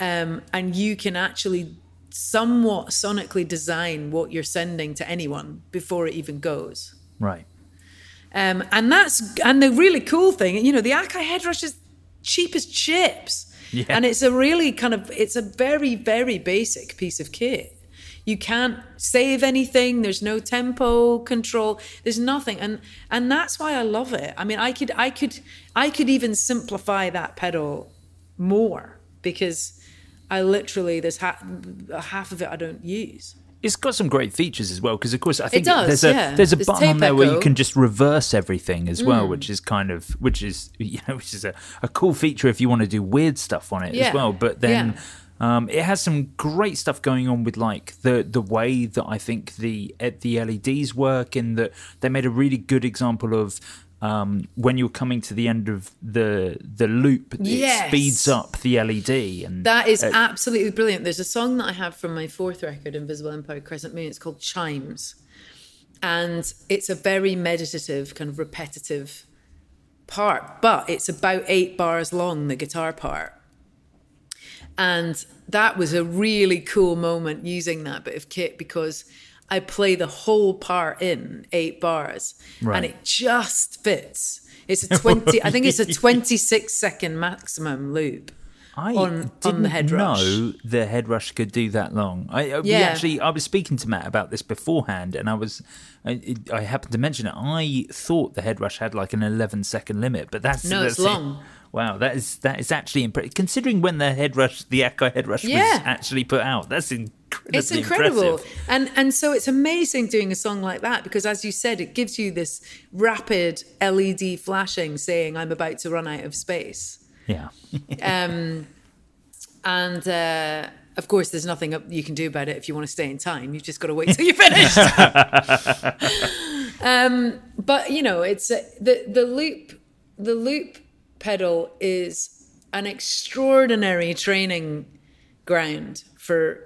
um, and you can actually somewhat sonically design what you're sending to anyone before it even goes. Right. Um, and that's and the really cool thing, you know, the Akai Headrush is cheap as chips. Yeah. And it's a really kind of, it's a very, very basic piece of kit. You can't save anything. There's no tempo control. There's nothing. And and that's why I love it. I mean, I could I could I could even simplify that pedal more, because I literally, there's ha- half of it I don't use. It's got some great features as well, because of course I think does, there's a yeah. there's a there's button on there echo. Where you can just reverse everything as well, mm. which is kind of which is you know which is a, a cool feature if you want to do weird stuff on it yeah. as well. But then. Yeah. Um, it has some great stuff going on with like the, the way that I think the the L E Ds work, and that they made a really good example of um, when you're coming to the end of the the loop, yes. it speeds up the L E D. And that is uh, absolutely brilliant. There's a song that I have from my fourth record, Invisible Empire Crescent Moon. It's called Chimes. And it's a very meditative, kind of repetitive part, but it's about eight bars long, the guitar part. And that was a really cool moment using that bit of kit, because I play the whole part in eight bars right. and it just fits. It's a twenty, I think it's a twenty-six second maximum loop. I on, didn't on the Headrush. know the Headrush could do that long. I uh, yeah. we actually, I was speaking to Matt about this beforehand, and I was, I, I happened to mention it. I thought the Headrush had like an eleven second limit, but that's no, that's it's long. It. Wow, that is that is actually impressive. Considering when the Headrush, the Akai Headrush yeah. was actually put out, that's incredibly it's incredible, impressive. and and so it's amazing doing a song like that, because as you said, it gives you this rapid L E D flashing saying I'm about to run out of space. Yeah. um, and uh, of course, there's nothing you can do about it if you want to stay in time. You've just got to wait till you're finished. um, but you know, it's uh, the the loop, the loop pedal is an extraordinary training ground for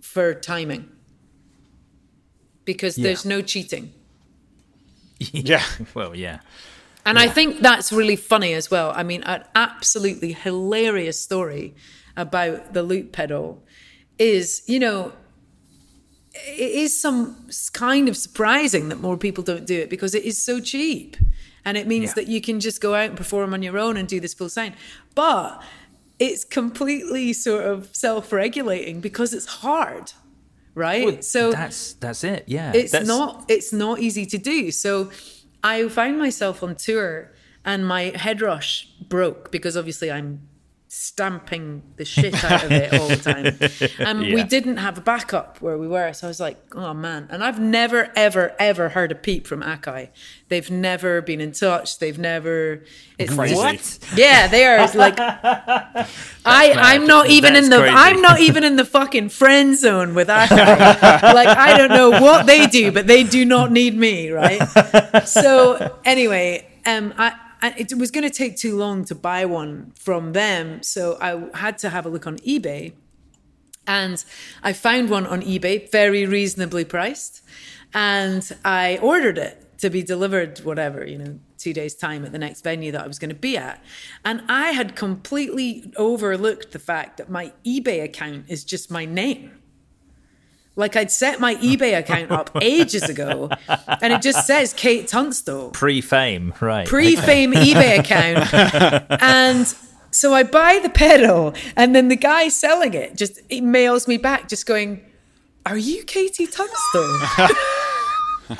for timing, because yeah. there's no cheating. Yeah. Well, yeah. And yeah. I think that's really funny as well. I mean, an absolutely hilarious story about the loop pedal is, you know, it is some kind of surprising that more people don't do it, because it is so cheap. And it means yeah. that you can just go out and perform on your own and do this full sound. But it's completely sort of self-regulating, because it's hard, right? Well, so that's that's it, yeah. It's that's... not it's not easy to do. So I found myself on tour and my Headrush broke, because obviously I'm stamping the shit out of it all the time. And yeah. we didn't have a backup where we were. So I was like, oh man. And I've never, ever, ever heard a peep from Akai. They've never been in touch. They've never. It's crazy. Just, what? Yeah, they are like. I mad. I'm not even That's in the crazy. I'm not even in the fucking friend zone with Akai. Like, I don't know what they do, but they do not need me, right? So anyway, um, I. And it was going to take too long to buy one from them, so I had to have a look on eBay. And I found one on eBay, very reasonably priced. And I ordered it to be delivered, whatever, you know, two days' time at the next venue that I was going to be at. And I had completely overlooked the fact that my eBay account is just my name. Like, I'd set my eBay account up ages ago, and it just says Kate Tunstall. Pre-fame, right. Pre-fame okay. eBay account. And so I buy the pedal, and then the guy selling it just emails me back just going, "Are you Katie Tunstall?" And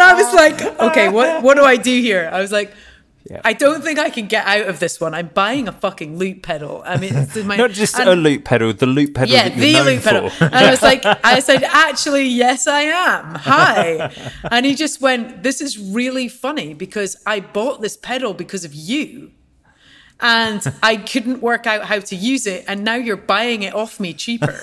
I was like, okay, what, what do I do here? I was like, yep. I don't think I can get out of this one. I'm buying a fucking loop pedal. I mean, this is my, not just and, a loop pedal, the loop pedal. Yeah, that you're the known loop pedal. For. And I was like, I said, actually, yes, I am. Hi. And he just went, "This is really funny because I bought this pedal because of you, and I couldn't work out how to use it, and now you're buying it off me cheaper."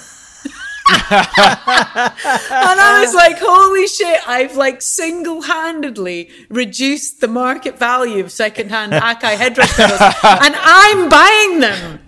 And I was like, holy shit, I've like single-handedly reduced the market value of secondhand Akai headrush pedals, and I'm buying them.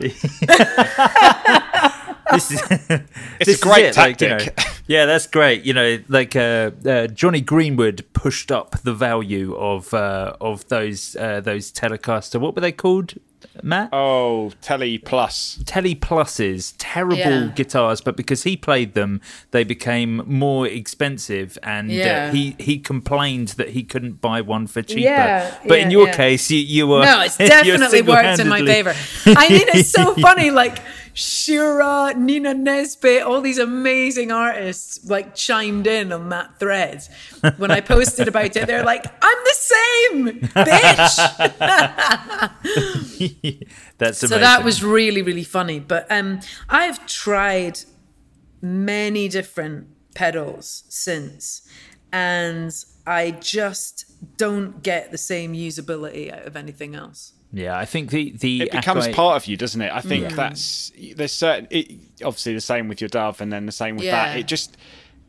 This is, it's this a great is it. Tactic. Like, you know, yeah, that's great. You know, like uh, uh, Johnny Greenwood pushed up the value of uh, of those uh, those Telecaster. What were they called, Matt? Oh, Tele Plus. Tele Pluses. Terrible yeah. guitars, but because he played them, they became more expensive, and yeah. uh, he, he complained that he couldn't buy one for cheaper. Yeah, but yeah, in your yeah. case, you, you were... No, it's definitely worked in my favour. I mean, it's so funny, like... Shura, Nina Nesbitt, all these amazing artists like chimed in on that thread when I posted about it. They're like, "I'm the same, bitch." That's amazing. So that was really, really funny. But um, I've tried many different pedals since, and I just don't get the same usability out of anything else. Yeah, I think the... the it becomes Akai... part of you, doesn't it? I think yeah. that's... There's certain... It, obviously, the same with your Dove and then the same with yeah. that. It just...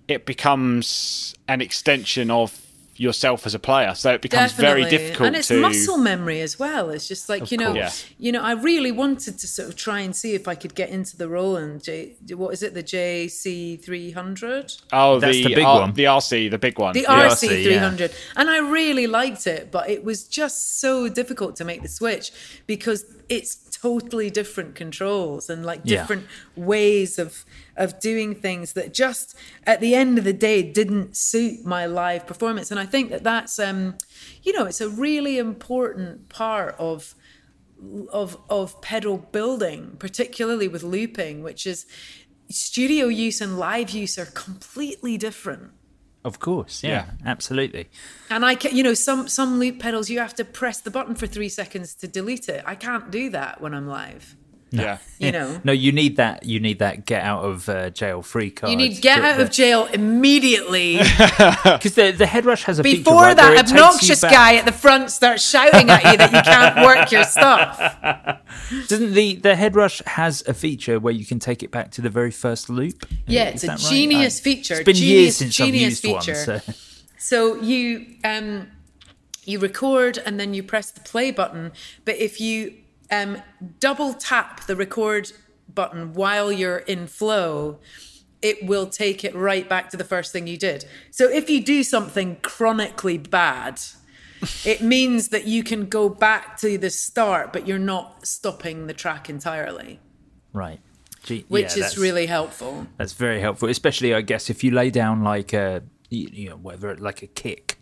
It becomes an extension of yourself as a player. So it becomes Definitely. very difficult to... And it's to... muscle memory as well. It's just like, of you know... Yeah. You know, I really wanted to sort of try and see if I could get into the Roland. J, what is it? The J C three hundred? Oh, that's the, the big R, one. The R C, the big one. The, the R C three hundred. Yeah. And I really liked it, but it was just so difficult to make the switch because it's totally different controls and like different yeah. ways of... of doing things that just at the end of the day didn't suit my live performance. And I think that that's, um, you know, it's a really important part of of of pedal building, particularly with looping, which is studio use and live use are completely different. Of course, yeah, yeah, absolutely. And I can, you know, some some loop pedals, you have to press the button for three seconds to delete it. I can't do that when I'm live. No. Yeah, you know, no, you need that. You need that get out of uh, jail free card. You need get out of jail immediately because the the headrush has a feature, before right, that obnoxious guy at the front starts shouting at you that you can't work your stuff. Doesn't the the headrush has a feature where you can take it back to the very first loop? Yeah, it's a genius right? feature. It's been genius, years since I've used feature. one. So, so you um you record and then you press the play button, but if you Um, double tap the record button while you're in flow, it will take it right back to the first thing you did. So if you do something chronically bad, it means that you can go back to the start, but you're not stopping the track entirely. Right. Gee, which yeah, is really helpful. That's very helpful, especially, I guess, if you lay down like a, you know, whatever, like a kick.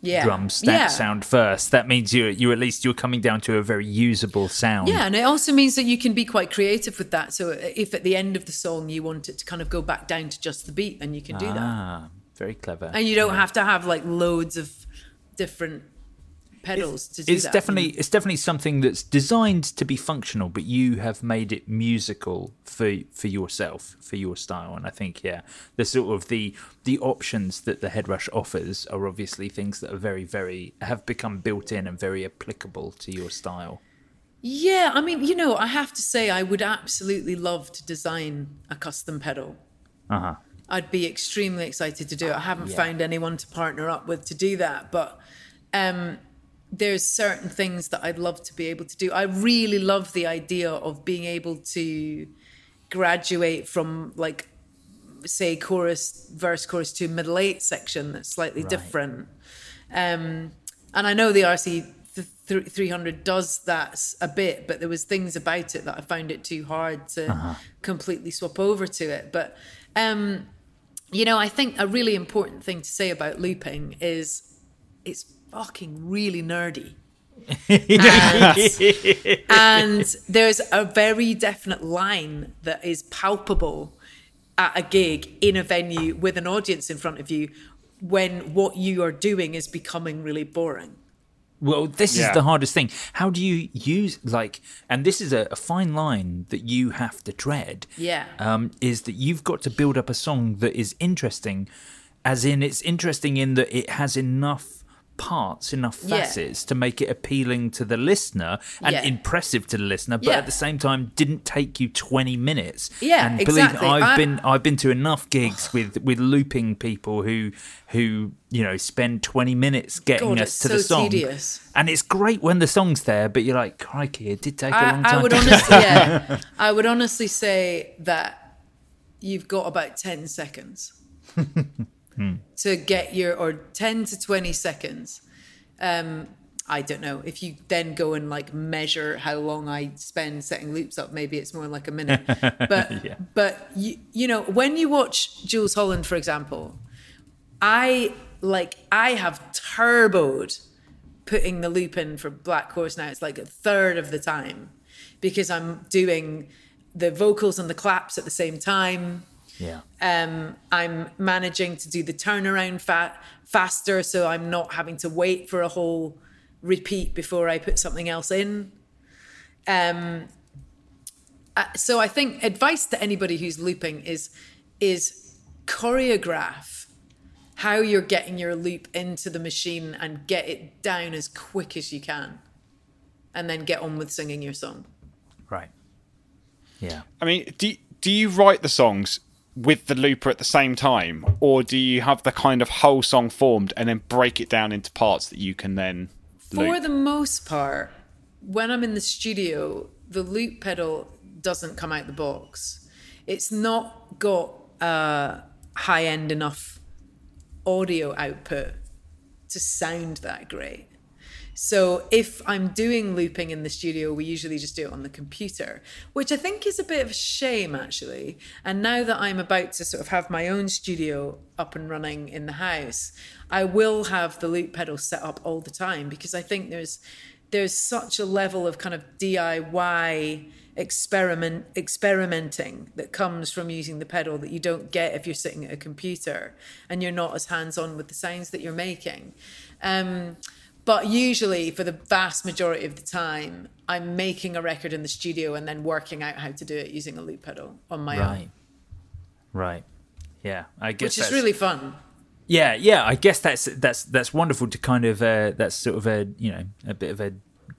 Yeah. Drum stat yeah. sound first. That means you you at least you're coming down to a very usable sound. Yeah, and it also means that you can be quite creative with that. So if at the end of the song you want it to kind of go back down to just the beat, then you can do ah, that. Ah, very clever. And you don't yeah. have to have like loads of different pedals it's, to do it's that. Definitely, it's definitely something that's designed to be functional, but you have made it musical for for yourself, for your style. And I think, yeah, the sort of the the options that the headrush offers are obviously things that are very, very, have become built in and very applicable to your style. Yeah, I mean, you know, I have to say I would absolutely love to design a custom pedal. Uh-huh. I'd be extremely excited to do it. I haven't yeah. found anyone to partner up with to do that, but... um there's certain things that I'd love to be able to do. I really love the idea of being able to graduate from like, say, chorus, verse, chorus to middle eight section that's slightly right. different. Um, and I know the R C th- three hundred does that a bit, but there was things about it that I found it too hard to uh-huh. completely swap over to it. But, um, you know, I think a really important thing to say about looping is it's fucking really nerdy. and, and there's a very definite line that is palpable at a gig in a venue with an audience in front of you when what you are doing is becoming really boring. Well, this yeah. is the hardest thing. How do you use, like, and this is a, a fine line that you have to tread. Yeah. Um, is that you've got to build up a song that is interesting, as in it's interesting in that it has enough parts, enough facets yeah. to make it appealing to the listener and yeah. impressive to the listener, but yeah. at the same time didn't take you twenty minutes. Yeah, and believe exactly. I've I'm... been I've been to enough gigs with with looping people who who you know spend twenty minutes getting God, us to so the song. Tedious. And it's great when the song's there, but you're like, crikey, it did take I, a long time. I would honestly, yeah, I would honestly say that you've got about ten seconds. Hmm. to get your, or ten to twenty seconds. Um, I don't know. If you then go and like measure how long I spend setting loops up, maybe it's more like a minute. But, yeah. but you, you know, when you watch Jools Holland, for example, I like, I have turboed putting the loop in for Black Horse now. It's like a third of the time because I'm doing the vocals and the claps at the same time. Yeah. Um, I'm managing to do the turnaround fa- faster, so I'm not having to wait for a whole repeat before I put something else in. Um, uh, so I think advice to anybody who's looping is is choreograph how you're getting your loop into the machine and get it down as quick as you can, and then get on with singing your song. Right. Yeah. I mean, do do you write the songs with the looper at the same time, or do you have the kind of whole song formed and then break it down into parts that you can then loop? For the most part, when I'm in the studio, the loop pedal doesn't come out the box. It's not got uh, high-end enough audio output to sound that great. So if I'm doing looping in the studio, we usually just do it on the computer, which I think is a bit of a shame, actually. And now that I'm about to sort of have my own studio up and running in the house, I will have the loop pedal set up all the time because I think there's there's such a level of kind of D I Y experiment experimenting that comes from using the pedal that you don't get if you're sitting at a computer and you're not as hands-on with the sounds that you're making. Um, But usually, for the vast majority of the time, I'm making a record in the studio and then working out how to do it using a loop pedal on my right. own. Right. Yeah, I guess. Which that's, is really fun. Yeah, yeah. I guess that's that's that's wonderful to kind of uh, that's sort of a you know a bit of a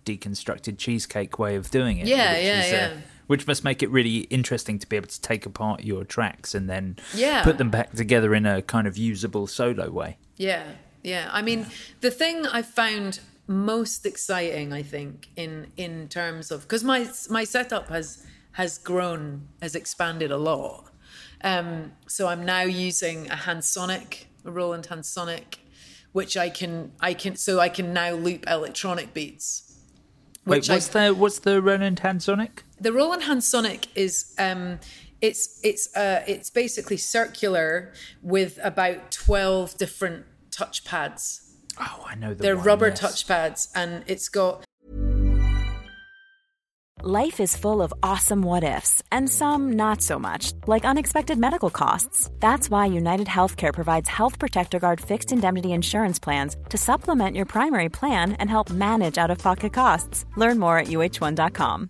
deconstructed cheesecake way of doing it. Yeah, which yeah, is, yeah. Uh, which must make it really interesting to be able to take apart your tracks and then yeah. put them back together in a kind of usable solo way. Yeah. Yeah, I mean, yeah. the thing I found most exciting, I think, in in terms of... Because my my setup has has grown, has expanded a lot. Um, so I'm now using a Hansonic, a Roland Hansonic, which I can... I can so I can now loop electronic beats. Wait, what's I, the what's the Roland Hansonic? The Roland Hansonic is... Um, it's it's uh, it's basically circular with about twelve different touch pads. Oh, I know the They're one, rubber yes. touch pads, and it's got... Life is full of awesome what-ifs, and some not so much, like unexpected medical costs. That's why United Healthcare provides Health Protector Guard fixed indemnity insurance plans to supplement your primary plan and help manage out-of-pocket costs. Learn more at U H one dot com.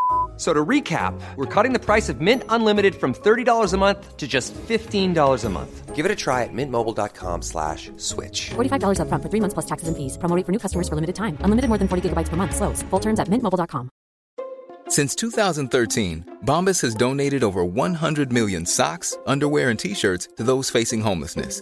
So to recap, we're cutting the price of Mint Unlimited from thirty dollars a month to just fifteen dollars a month. Give it a try at mintmobile.com slash switch. forty-five dollars up front for three months plus taxes and fees. Promo rate for new customers for limited time. Unlimited more than forty gigabytes per month. Slows full terms at mint mobile dot com. Since two thousand thirteen, Bombas has donated over one hundred million socks, underwear, and T-shirts to those facing homelessness.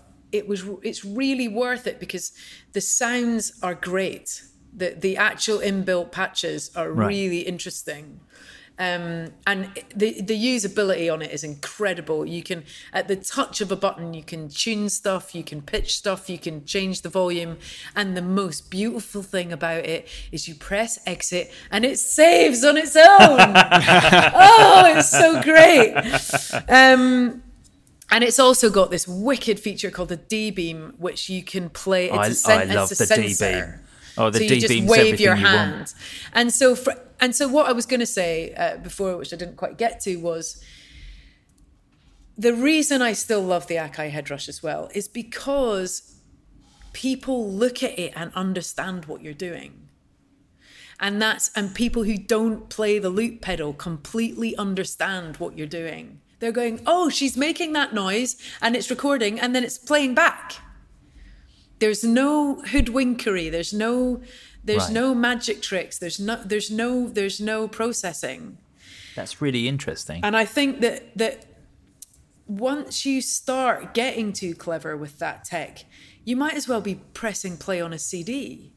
it was it's really worth it because the sounds are great. The the actual inbuilt patches are right. really interesting. Um, and the, the usability on it is incredible. You can, at the touch of a button, you can tune stuff, you can pitch stuff, you can change the volume. And the most beautiful thing about it is you press exit and it saves on its own. Oh, it's so great. Um, and it's also got this wicked feature called the D-beam, which you can play. It's I, a sen- I love it's a the D-beam. Oh, the so you just wave your hand. Want. And so for, and so what I was going to say uh, before, which I didn't quite get to, was the reason I still love the Akai Headrush as well is because people look at it and understand what you're doing. And that's and people who don't play the loop pedal completely understand what you're doing. They're going, oh, she's making that noise and it's recording and then it's playing back. There's no hoodwinkery. There's no, there's right. no magic tricks. There's no, there's no, there's no processing. That's really interesting. And I think that that once you start getting too clever with that tech, you might as well be pressing play on a C D.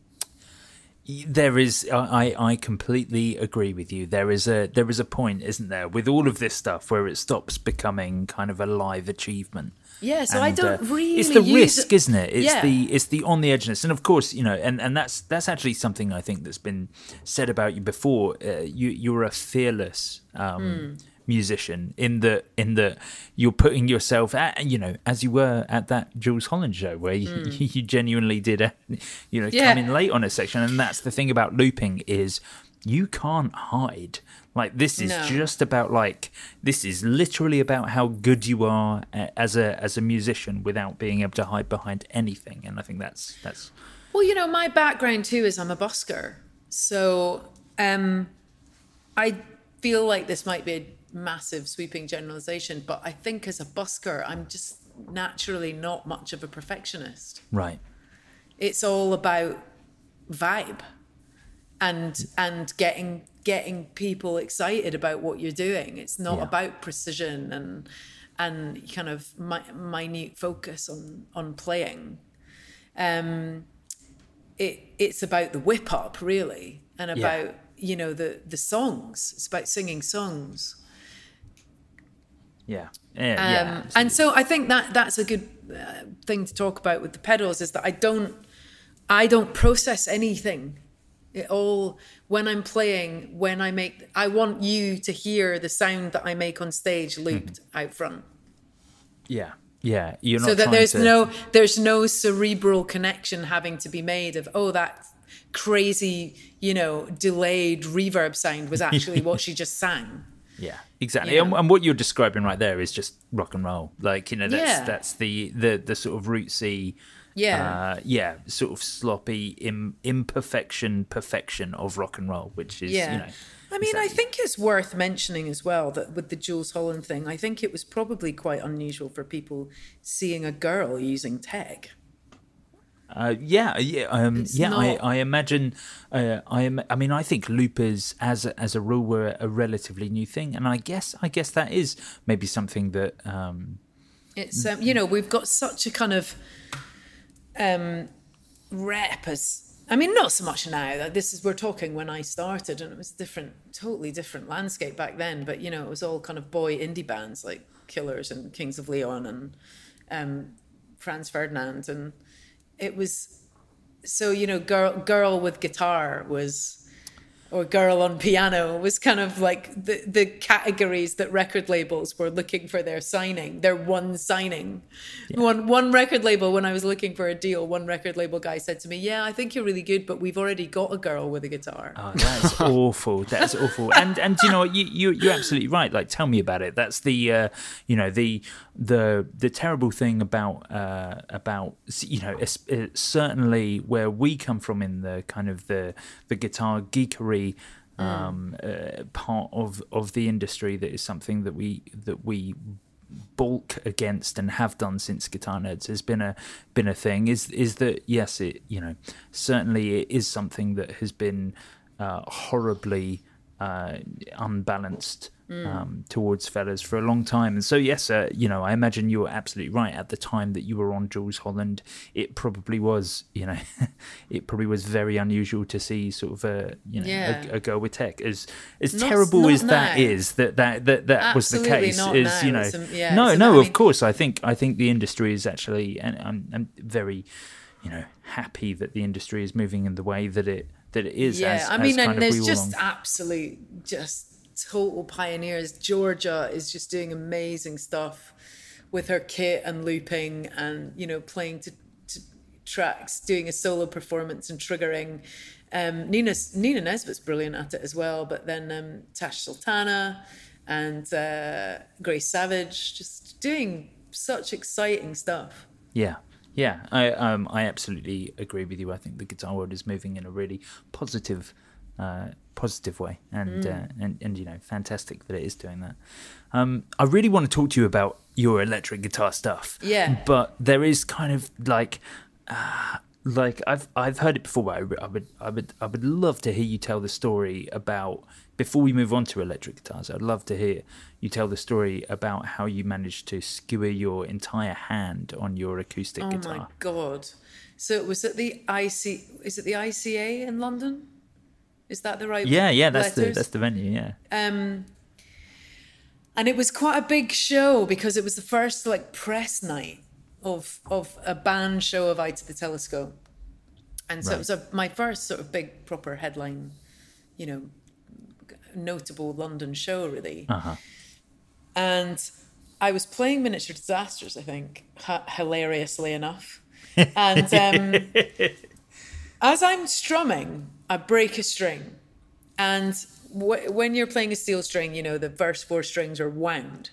There is, I, I completely agree with you. There is a, there is a point, isn't there, with all of this stuff where it stops becoming kind of a live achievement. Yeah, so and, I don't uh, really. It's the use risk, it. isn't it? It's yeah. the it's the on the edgeness, and of course, you know, and, and that's that's actually something I think that's been said about you before. Uh, you you're a fearless um, mm. musician in the in the you're putting yourself at, you know, as you were at that Jools Holland show where you, mm. you genuinely did a, you know yeah. come in late on a section, and that's the thing about looping is you can't hide. Like this is no. just about like this is literally about how good you are as a as a musician without being able to hide behind anything, and I think that's that's. Well, you know, my background too is I'm a busker, so um, I feel like this might be a massive sweeping generalization, but I think as a busker, I'm just naturally not much of a perfectionist. Right. It's all about vibe, and and getting. getting people excited about what you're doing. It's not yeah. about precision and and kind of mi- minute focus on on playing. Um, it it's about the whip up really, and about yeah. you know the the songs. It's about singing songs. Yeah, yeah. Um, yeah and so I think that that's a good uh, thing to talk about with the pedals is that I don't I don't process anything. It all, when I'm playing, when I make, I want you to hear the sound that I make on stage looped mm. out front. Yeah, yeah. You're not so that there's to... no, there's no cerebral connection having to be made of, oh, that crazy, you know, delayed reverb sound was actually what she just sang. Yeah, exactly. Yeah. And, and what you're describing right there is just rock and roll. Like, you know, that's yeah. that's the, the, the sort of rootsy... Yeah, uh, yeah, sort of sloppy im- imperfection, perfection of rock and roll, which is, yeah. you know. I mean, exactly. I think it's worth mentioning as well that with the Jools Holland thing, I think it was probably quite unusual for people seeing a girl using tech. Uh, yeah, yeah, um, yeah. Not... I, I imagine. Uh, I am. I mean, I think loopers, as a, as a rule, were a relatively new thing, and I guess, I guess that is maybe something that. Um... It's um, you know we've got such a kind of. Um, rep as I mean, not so much now. That this is we're talking when I started, and it was different, totally different landscape back then. But you know, it was all kind of boy indie bands like Killers and Kings of Leon and um, Franz Ferdinand, and it was so you know, girl, girl with guitar was or girl on piano was kind of like the, the categories that record labels were looking for their signing, their one signing. Yeah. One one record label, when I was looking for a deal, one record label guy said to me, yeah, I think you're really good, but we've already got a girl with a guitar. Oh, that's awful. That's awful. And, and you know, you, you, you're absolutely right. Like, tell me about it. That's the, uh, you know, the the the terrible thing about, uh, about you know, uh, certainly where we come from in the kind of the, the guitar geekery Um, uh, part of, of the industry that is something that we that we bulk against and have done since Guitar Nerds has been a been a thing. Is is that yes, it you know certainly it is something that has been uh, horribly uh, unbalanced mm. um, towards fellas for a long time. And so yes, uh, you know I imagine you were absolutely right at the time that you were on Jools Holland. It probably was you know it probably was very unusual to see sort of a you know yeah. a, a girl with tech. As as not, terrible not as now. that is that that that, that was the case. Not is now. you know Some, yeah, no no I mean, of course I think I think the industry is actually and I'm I'm very you know happy that the industry is moving in the way that it. That it is. Yeah, as, I mean, as and there's just along. absolute, just total pioneers. Georgia is just doing amazing stuff with her kit and looping and, you know, playing to, to tracks, doing a solo performance and triggering. Um, Nina, Nina Nesbitt's brilliant at it as well, but then um, Tash Sultana and uh, Grace Savage just doing such exciting stuff. Yeah. Yeah, I um I absolutely agree with you. I think the guitar world is moving in a really positive, uh, positive way, and mm. uh, and and you know, fantastic that it is doing that. Um, I really want to talk to you about your electric guitar stuff. Yeah, but there is kind of like, uh, like I've I've heard it before, but I would I would I would love to hear you tell the story about before we move on to electric guitars. I'd love to hear you tell the story about how you managed to skewer your entire hand on your acoustic oh guitar. Oh my God. So it was at the I C is it the I C A in London? Is that the right Yeah, yeah, that's letters? the that's the venue, yeah. Um and it was quite a big show because it was the first like press night of of a band show of Eye to the Telescope. And so right. it was a, my first sort of big proper headline, you know, notable London show really uh-huh. and I was playing Miniature Disasters I think h- hilariously enough and um, as I'm strumming I break a string and w- when you're playing a steel string you know the first four strings are wound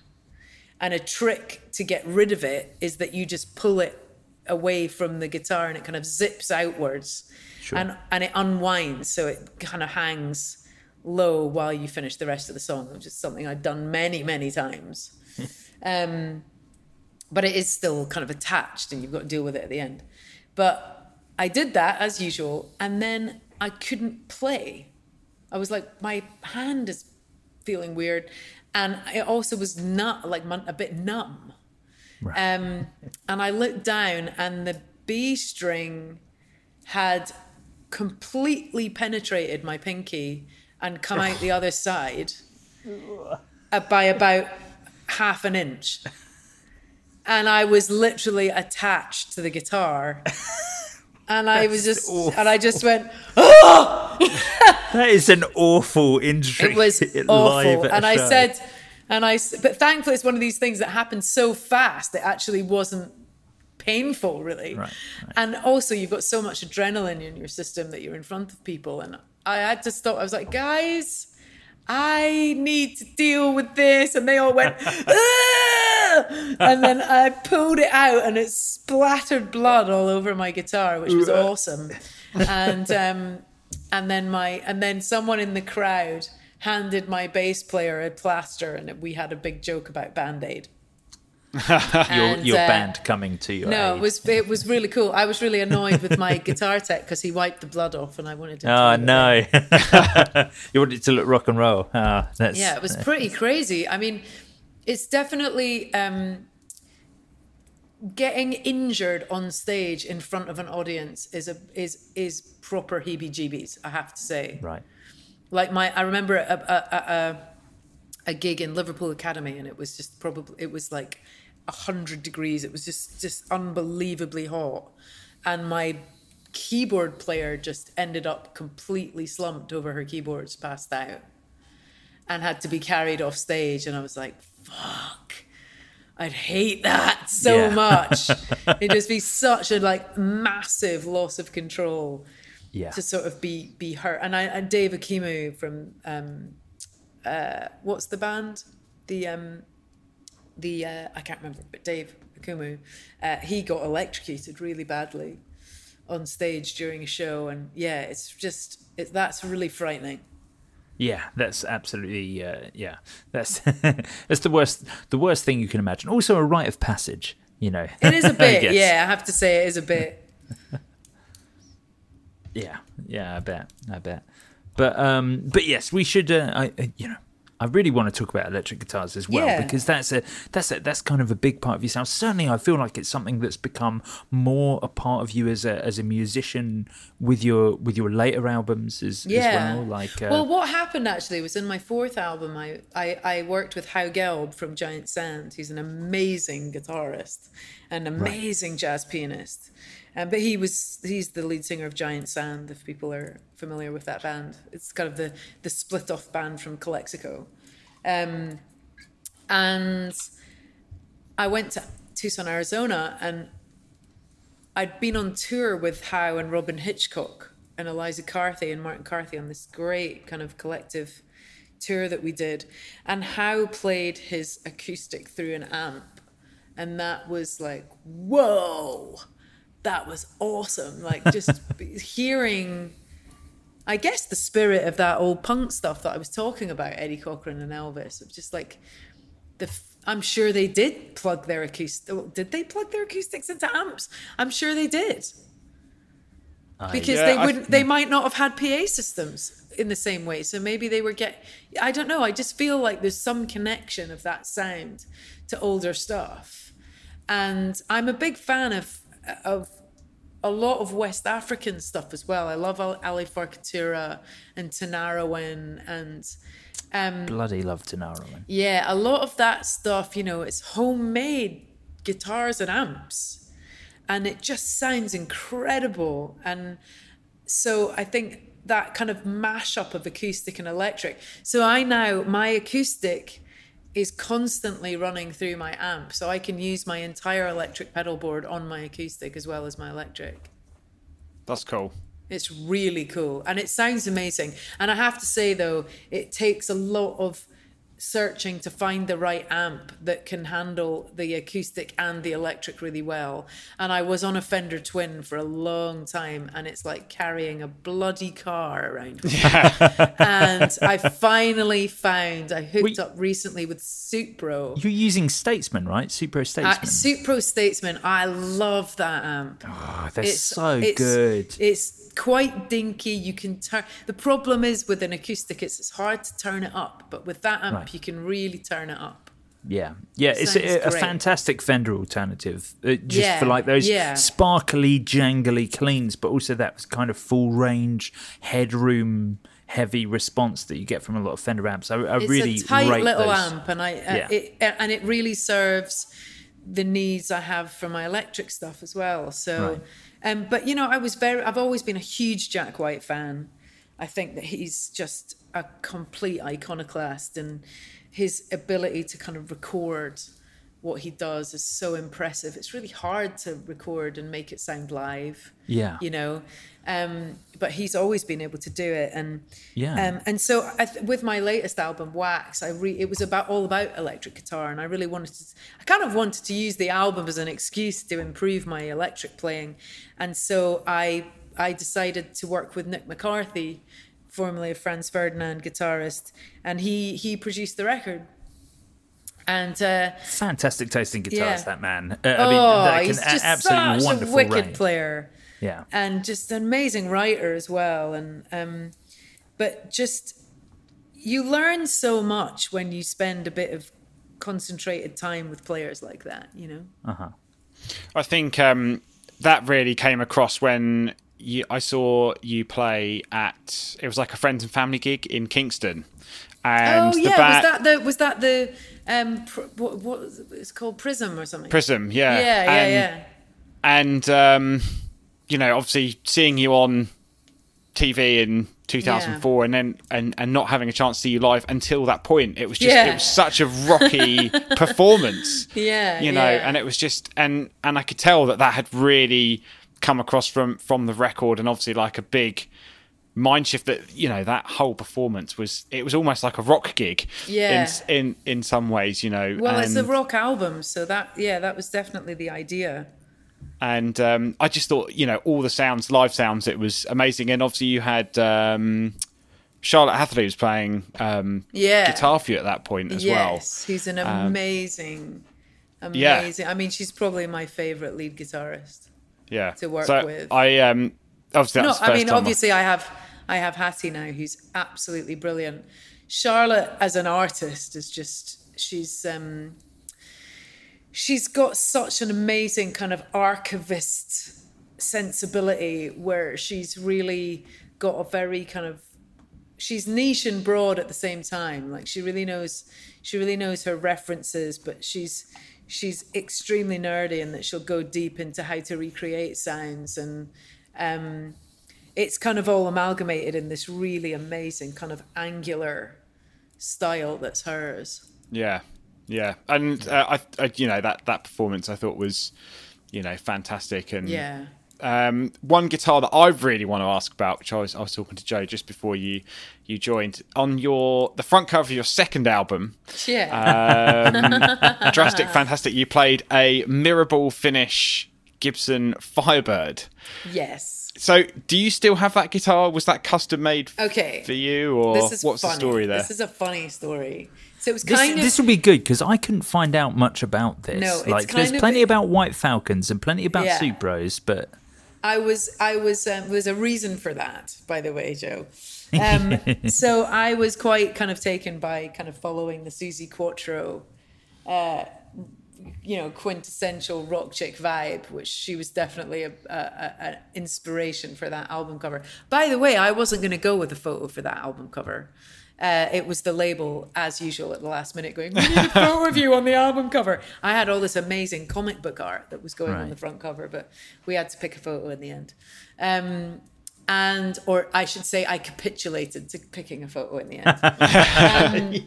and a trick to get rid of it is that you just pull it away from the guitar and it kind of zips outwards sure. and, and it unwinds so it kind of hangs low while you finish the rest of the song, which is something I've done many, many times. um, but it is still kind of attached and you've got to deal with it at the end. But I did that as usual and then I couldn't play. I was like, my hand is feeling weird and it also was not like a bit numb. Right. Um, and I looked down and the B string had completely penetrated my pinky and come out the other side by about half an inch. And I was literally attached to the guitar. And I That's was just, awful. and I just went, oh! That is an awful injury. It was awful. And I show. said, and I, but thankfully it's one of these things that happened so fast that actually wasn't painful really. Right, right. And also you've got so much adrenaline in your system that you're in front of people and I had to stop. I was like, guys, I need to deal with this. And they all went, ah! And then I pulled it out and it splattered blood all over my guitar, which was awesome. And um, and then my and then someone in the crowd handed my bass player a plaster and we had a big joke about Band-Aid. and, your your uh, band coming to you. No, aid. it was it was really cool. I was really annoyed with my guitar tech because he wiped the blood off, and I wanted to. Oh no! You wanted it to look rock and roll. Oh, that's, yeah, it was pretty crazy. I mean, it's definitely um, getting injured on stage in front of an audience is a is is proper heebie-jeebies. I have to say, right? Like my, I remember a a, a, a gig in Liverpool Academy, and it was just probably it was like. a hundred degrees. It was just, just unbelievably hot. And my keyboard player just ended up completely slumped over her keyboards, passed out, and had to be carried off stage. And I was like, fuck, I'd hate that so yeah. much. It'd just be such a like massive loss of control yeah. to sort of be be hurt. And I and Dave Akimu from um, uh, what's the band? The um, the uh, I can't remember, but Dave Akumu, uh, he got electrocuted really badly on stage during a show, and yeah, it's just it, that's really frightening. Yeah, that's absolutely uh, yeah, that's that's the worst the worst thing you can imagine. Also, a rite of passage, you know. It is a bit, I yeah. I have to say, it is a bit. yeah, yeah, I bet, I bet. But um, but yes, we should. Uh, I uh, you know, I really want to talk about electric guitars as well yeah. because that's a that's a, that's kind of a big part of your sound. Certainly, I feel like it's something that's become more a part of you as a as a musician with your with your later albums as, yeah. as well. Like, uh, well, what happened actually was in my fourth album, I I, I worked with Hau Gelb from Giant Sand. He's an amazing guitarist, an amazing right. jazz pianist, and um, but he was he's the lead singer of Giant Sand. If people are familiar with that band, it's kind of the the split off band from Calexico. Um, and I went to Tucson, Arizona, and I'd been on tour with Howe and Robin Hitchcock and Eliza Carthy and Martin Carthy on this great kind of collective tour that we did. And Howe played his acoustic through an amp. And that was like, whoa, that was awesome. Like just hearing... I guess the spirit of that old punk stuff that I was talking about, Eddie Cochran and Elvis, of just like the. I'm sure they did plug their acoustics. Did they plug their acoustics into amps? I'm sure they did, uh, because yeah, they wouldn't. I, they might not have had P A systems in the same way. So maybe they were get. I don't know. I just feel like there's some connection of that sound to older stuff, and I'm a big fan of of. a lot of West African stuff as well. I love Ali Farkatura and Tanarawen and... Um, bloody love Tanarawen. Yeah, a lot of that stuff, you know, it's homemade guitars and amps. And it just sounds incredible. And so I think that kind of mashup of acoustic and electric. So I now, my acoustic is constantly running through my amp, so I can use my entire electric pedal board on my acoustic as well as my electric. That's cool. It's really cool, and it sounds amazing. And I have to say, though, it takes a lot of searching to find the right amp that can handle the acoustic and the electric really well. And I was on a Fender Twin for a long time, and it's like carrying a bloody car around with me. And I finally found, I hooked you, up recently with Supro. You're using Statesman, right? Supro Statesman. Uh, Supro Statesman. I love that amp. Oh, they're it's, so it's, good. It's quite dinky. You can turn. The problem is with an acoustic, it's, it's hard to turn it up, but with that amp, right. You can really turn it up. Yeah, yeah, it's a, a fantastic Fender alternative, uh, just yeah, for like those yeah. sparkly, jangly cleans, but also that kind of full range, headroom, heavy response that you get from a lot of Fender amps. I, I it's really a tight rate little those. amp, and I uh, yeah. it, and it really serves the needs I have for my electric stuff as well. So, right. um, but you know, I was very, I've always been a huge Jack White fan. I think that he's just a complete iconoclast, and his ability to kind of record what he does is so impressive. It's really hard to record and make it sound live. Yeah, you know, um, but he's always been able to do it. And yeah, um, and so I th- with my latest album, Wax, I re- it was about all about electric guitar, and I really wanted to. I kind of wanted to use the album as an excuse to improve my electric playing, and so I. I decided to work with Nick McCarthy, formerly of Franz Ferdinand guitarist, and he he produced the record. And uh, fantastic taste in guitars, yeah. that man. Uh, oh, I mean, that he's can, just absolutely such wonderful a wicked range. player, yeah, and just an amazing writer as well. And um, but just you learn so much when you spend a bit of concentrated time with players like that, you know. Uh huh. I think um, that really came across when. You, I saw you play at, it was like a friends and family gig in Kingston. And oh yeah, the ba- was that the, was that the, um, pr- what, what it's called Prism or something? Prism, yeah. Yeah, yeah, and, yeah. And um, you know, obviously seeing you on T V in two thousand four, yeah. and then and, and not having a chance to see you live until that point, it was just yeah. it was such a rocky performance, yeah, you know, yeah. and it was just and and I could tell that that had really come across from from the record, and obviously like a big mind shift that, you know, that whole performance was, it was almost like a rock gig, yeah, in in, in some ways, you know. Well, and it's a rock album, so that yeah, that was definitely the idea. And um, I just thought, you know, all the sounds, live sounds, it was amazing. And obviously you had um, Charlotte Hatherley was playing um, yeah. guitar for you at that point as yes, well. Yes, who's an amazing, um, amazing. Yeah. I mean, she's probably my favourite lead guitarist. Yeah. To work so with. I um, obviously that's no, I mean, obviously I... I have I have Hattie now, who's absolutely brilliant. Charlotte as an artist is just she's. Um, She's got such an amazing kind of archivist sensibility where she's really got a very kind of, she's niche and broad at the same time. Like she really knows, she really knows her references, but she's, she's extremely nerdy in that she'll go deep into how to recreate sounds. And um, it's kind of all amalgamated in this really amazing kind of angular style that's hers. Yeah. Yeah, and uh, I, I, you know, that, that performance I thought was, you know, fantastic. And yeah. um, one guitar that I really want to ask about, which I was, I was talking to Joe just before you, you joined, on your the front cover of your second album, yeah, um, Drastic Fantastic, you played a Mirable Finish Gibson Firebird. Yes. So, do you still have that guitar? Was that custom made okay. for you, or what's funny. the story there? This is a funny story. So it was this, kind of... this would be good because I couldn't find out much about this. No, it's like kind there's of... plenty about White Falcons and plenty about yeah. Supros, but I was, I was, um, there was a reason for that, by the way, Joe. Um, so I was quite kind of taken by kind of following the Susie Quattro, uh, you know, quintessential rock chick vibe, which she was definitely a, a, a, an inspiration for that album cover. By the way, I wasn't going to go with a photo for that album cover. Uh, it was the label, as usual, at the last minute going, we need a photo of you on the album cover. I had all this amazing comic book art that was going right. on the front cover, but we had to pick a photo in the end. Um, and, or I should say, I capitulated to picking a photo in the end.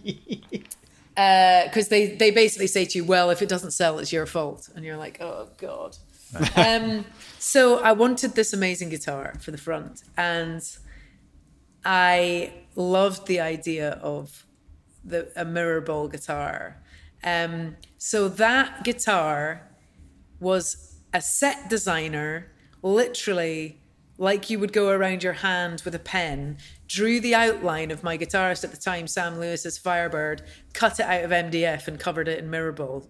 Because um, uh, they, they basically say to you, well, if it doesn't sell, it's your fault. And you're like, oh, God. Right. Um, so I wanted this amazing guitar for the front. And I... loved the idea of the a mirror ball guitar. Um, so that guitar was a set designer, literally like you would go around your hand with a pen, drew the outline of my guitarist at the time, Sam Lewis's Firebird, cut it out of M D F and covered it in mirror ball.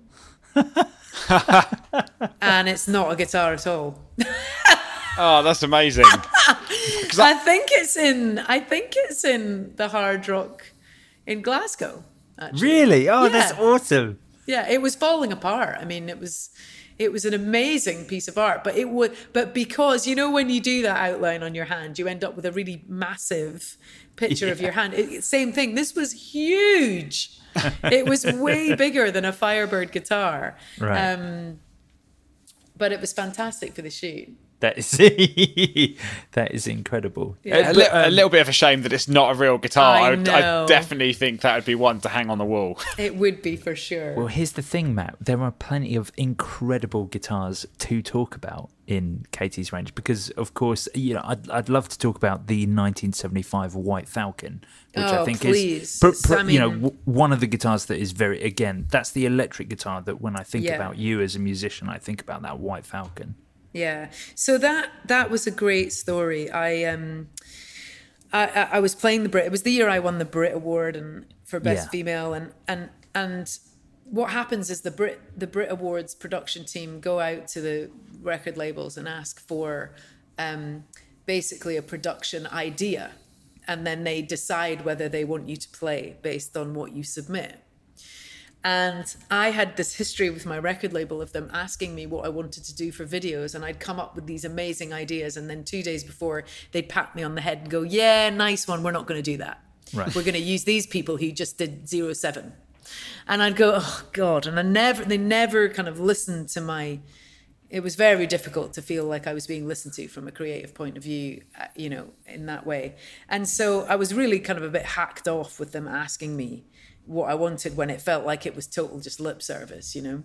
And it's not a guitar at all. Oh, that's amazing. I think it's in I think it's in the Hard Rock in Glasgow, actually. Really? Oh, yeah. That's awesome. Yeah, it was falling apart. I mean, it was it was an amazing piece of art, but it would but because you know when you do that outline on your hand, you end up with a really massive picture yeah. of your hand. It, same thing. This was huge. It was way bigger than a Firebird guitar. Right. Um, but it was fantastic for the shoot. That is that is incredible. Yeah. A, li- a little bit of a shame that it's not a real guitar. I, I, would, I definitely think that would be one to hang on the wall. It would be for sure. Well, here's the thing, Matt. There are plenty of incredible guitars to talk about in K T's range because, of course, you know, I'd I'd love to talk about the nineteen seventy-five White Falcon, which oh, I think please. is pr- pr- I mean, you know w- one of the guitars that is very again that's the electric guitar that when I think yeah. about you as a musician, I think about that White Falcon. Yeah, so that that was a great story. I um, I, I was playing the Brit. It was the year I won the Brit Award and for Best yeah. Female, and and and what happens is the Brit the Brit Awards production team go out to the record labels and ask for um, basically a production idea, and then they decide whether they want you to play based on what you submit. And I had this history with my record label of them asking me what I wanted to do for videos. And I'd come up with these amazing ideas. And then two days before, they'd pat me on the head and go, yeah, nice one. We're not going to do that. Right. We're going to use these people who just did zero seven. And I'd go, oh, God. And I never, they never kind of listened to my it was very difficult to feel like I was being listened to from a creative point of view, you know, in that way. And so I was really kind of a bit hacked off with them asking me what I wanted when it felt like it was total just lip service, you know.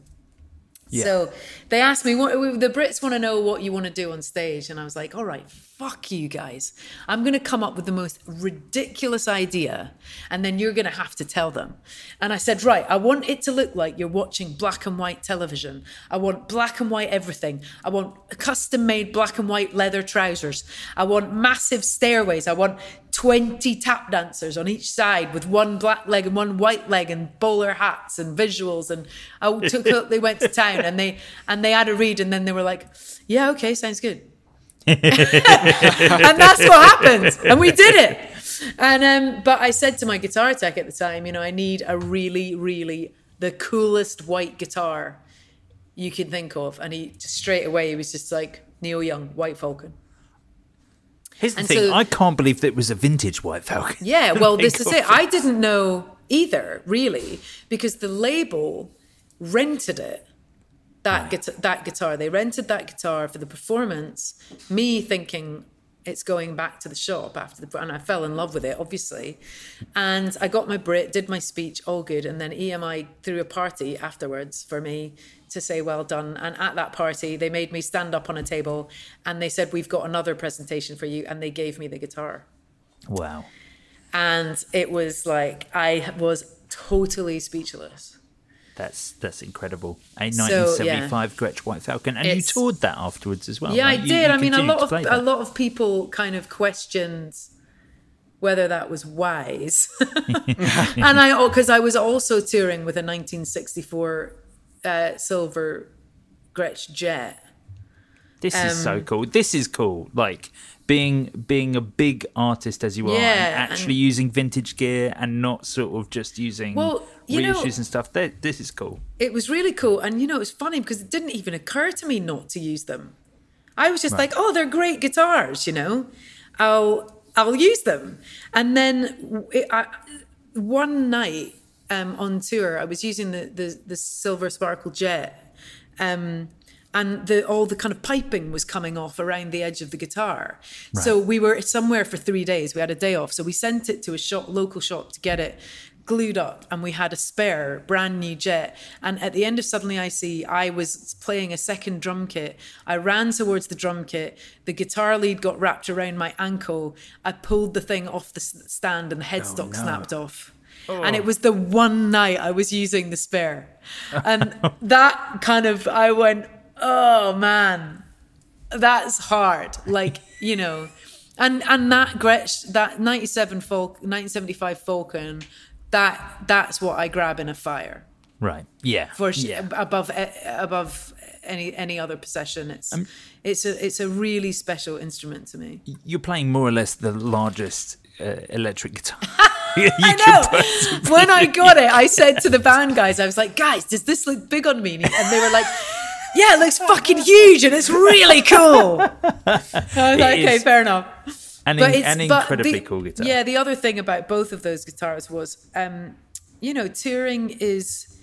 Yeah. So they asked me, what, the Brits want to know what you want to do on stage. And I was like, all right, fuck you guys. I'm going to come up with the most ridiculous idea and then you're going to have to tell them. And I said, right, I want it to look like you're watching black and white television. I want black and white everything. I want custom made black and white leather trousers. I want massive stairways. I want twenty tap dancers on each side with one black leg and one white leg and bowler hats and visuals. And I took up, they went to town and they, and they had a read and then they were like, yeah, okay, sounds good. And that's what happened. And we did it. And, um, but I said to my guitar tech at the time, you know, I need a really, really the coolest white guitar you can think of. And he just straight away, he was just like Neil Young, White Falcon. Here's the and thing, so, I can't believe that it was a vintage White Falcon. Yeah, well, this is it. I didn't know either, really, because the label rented it, that, right. guita- that guitar. They rented that guitar for the performance, me thinking it's going back to the shop after the... And I fell in love with it, obviously. And I got my Brit, did my speech, all good, and then E M I threw a party afterwards for me to say well done. And at that party they made me stand up on a table and they said, we've got another presentation for you, and they gave me the guitar. Wow. And it was like I was totally speechless. That's that's incredible. A so, nineteen seventy-five yeah. Gretsch White Falcon. And it's, you toured that afterwards as well. Yeah, like, I did. You, you I mean a lot of that. a lot of people kind of questioned whether that was wise. And I because I was also touring with a nineteen sixty-four Uh, Silver Gretsch Jet. This um, is so cool. This is cool. Like being being a big artist as you are, yeah, and actually and, using vintage gear and not sort of just using well, you reissues know, and stuff. That, this is cool. It was really cool, and you know, it's funny because it didn't even occur to me not to use them. I was just right. like, oh, they're great guitars. You know, I'll I'll use them. And then it, I, one night. Um, on tour, I was using the the, the Silver Sparkle Jet, um, and the, all the kind of piping was coming off around the edge of the guitar. Right. So we were somewhere for three days. We had a day off, so we sent it to a shop, local shop, to get it glued up, and we had a spare brand new jet. And at the end of Suddenly I See, I was playing a second drum kit. I ran towards the drum kit. The guitar lead got wrapped around my ankle. I pulled the thing off the stand, and the headstock oh, no. snapped off. Oh. And it was the one night I was using the spare. And that kind of, I went, oh man, that's hard. Like, you know, and, and that Gretsch, that ninety-seven Falcon, nineteen seventy-five Falcon, that, that's what I grab in a fire. Right. Yeah. For yeah. above, above any, any other possession. It's, um, it's a, it's a really special instrument to me. You're playing more or less the largest uh, electric guitar. I know. When I got it, I said to the band guys, I was like, guys, does this look big on me? And they were like, yeah, it looks fucking huge and it's really cool. I was it like, okay, fair enough. And in, an incredibly the, cool guitar. Yeah, the other thing about both of those guitars was, um, you know, touring is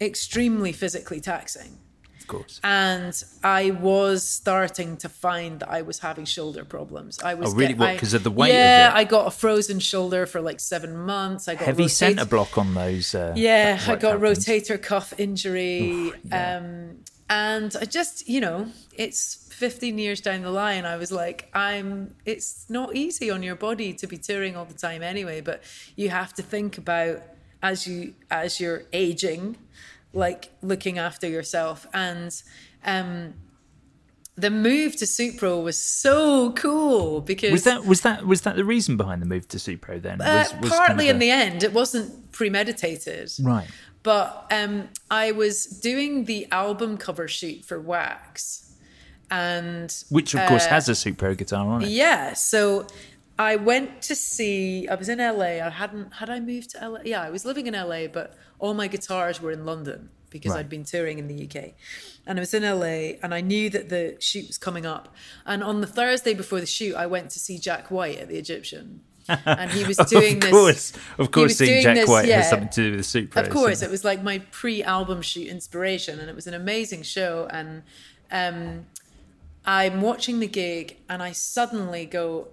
extremely physically taxing. Of course. And I was starting to find that I was having shoulder problems. I was oh, really? What? Because of the weight? Yeah, of it. I got a frozen shoulder for like seven months. I got heavy rotator- centre block on those. Uh, yeah, I got happens. rotator cuff injury, yeah. um, and I just, you know, it's fifteen years down the line. I was like, I'm. It's not easy on your body to be touring all the time anyway, but you have to think about as you as you're aging. Like looking after yourself. And um, the move to Supro was so cool because was that was that was that the reason behind the move to Supro then? Uh, was, was partly kind of a... in the end, it wasn't premeditated, right? But um, I was doing the album cover shoot for Wax, and which of uh, course has a Supro guitar on it. Yeah, so. I went to see, I was in L A. I hadn't, had I moved to L A? Yeah, I was living in L A, but all my guitars were in London because right. I'd been touring in the U K. And I was in L A and I knew that the shoot was coming up. And on the Thursday before the shoot, I went to see Jack White at the Egyptian. And he was doing of this. Of course, of course seeing Jack this, White yeah, has something to do with the Supra. Of course, so. It was like my pre-album shoot inspiration and it was an amazing show. And um, I'm watching the gig and I suddenly go,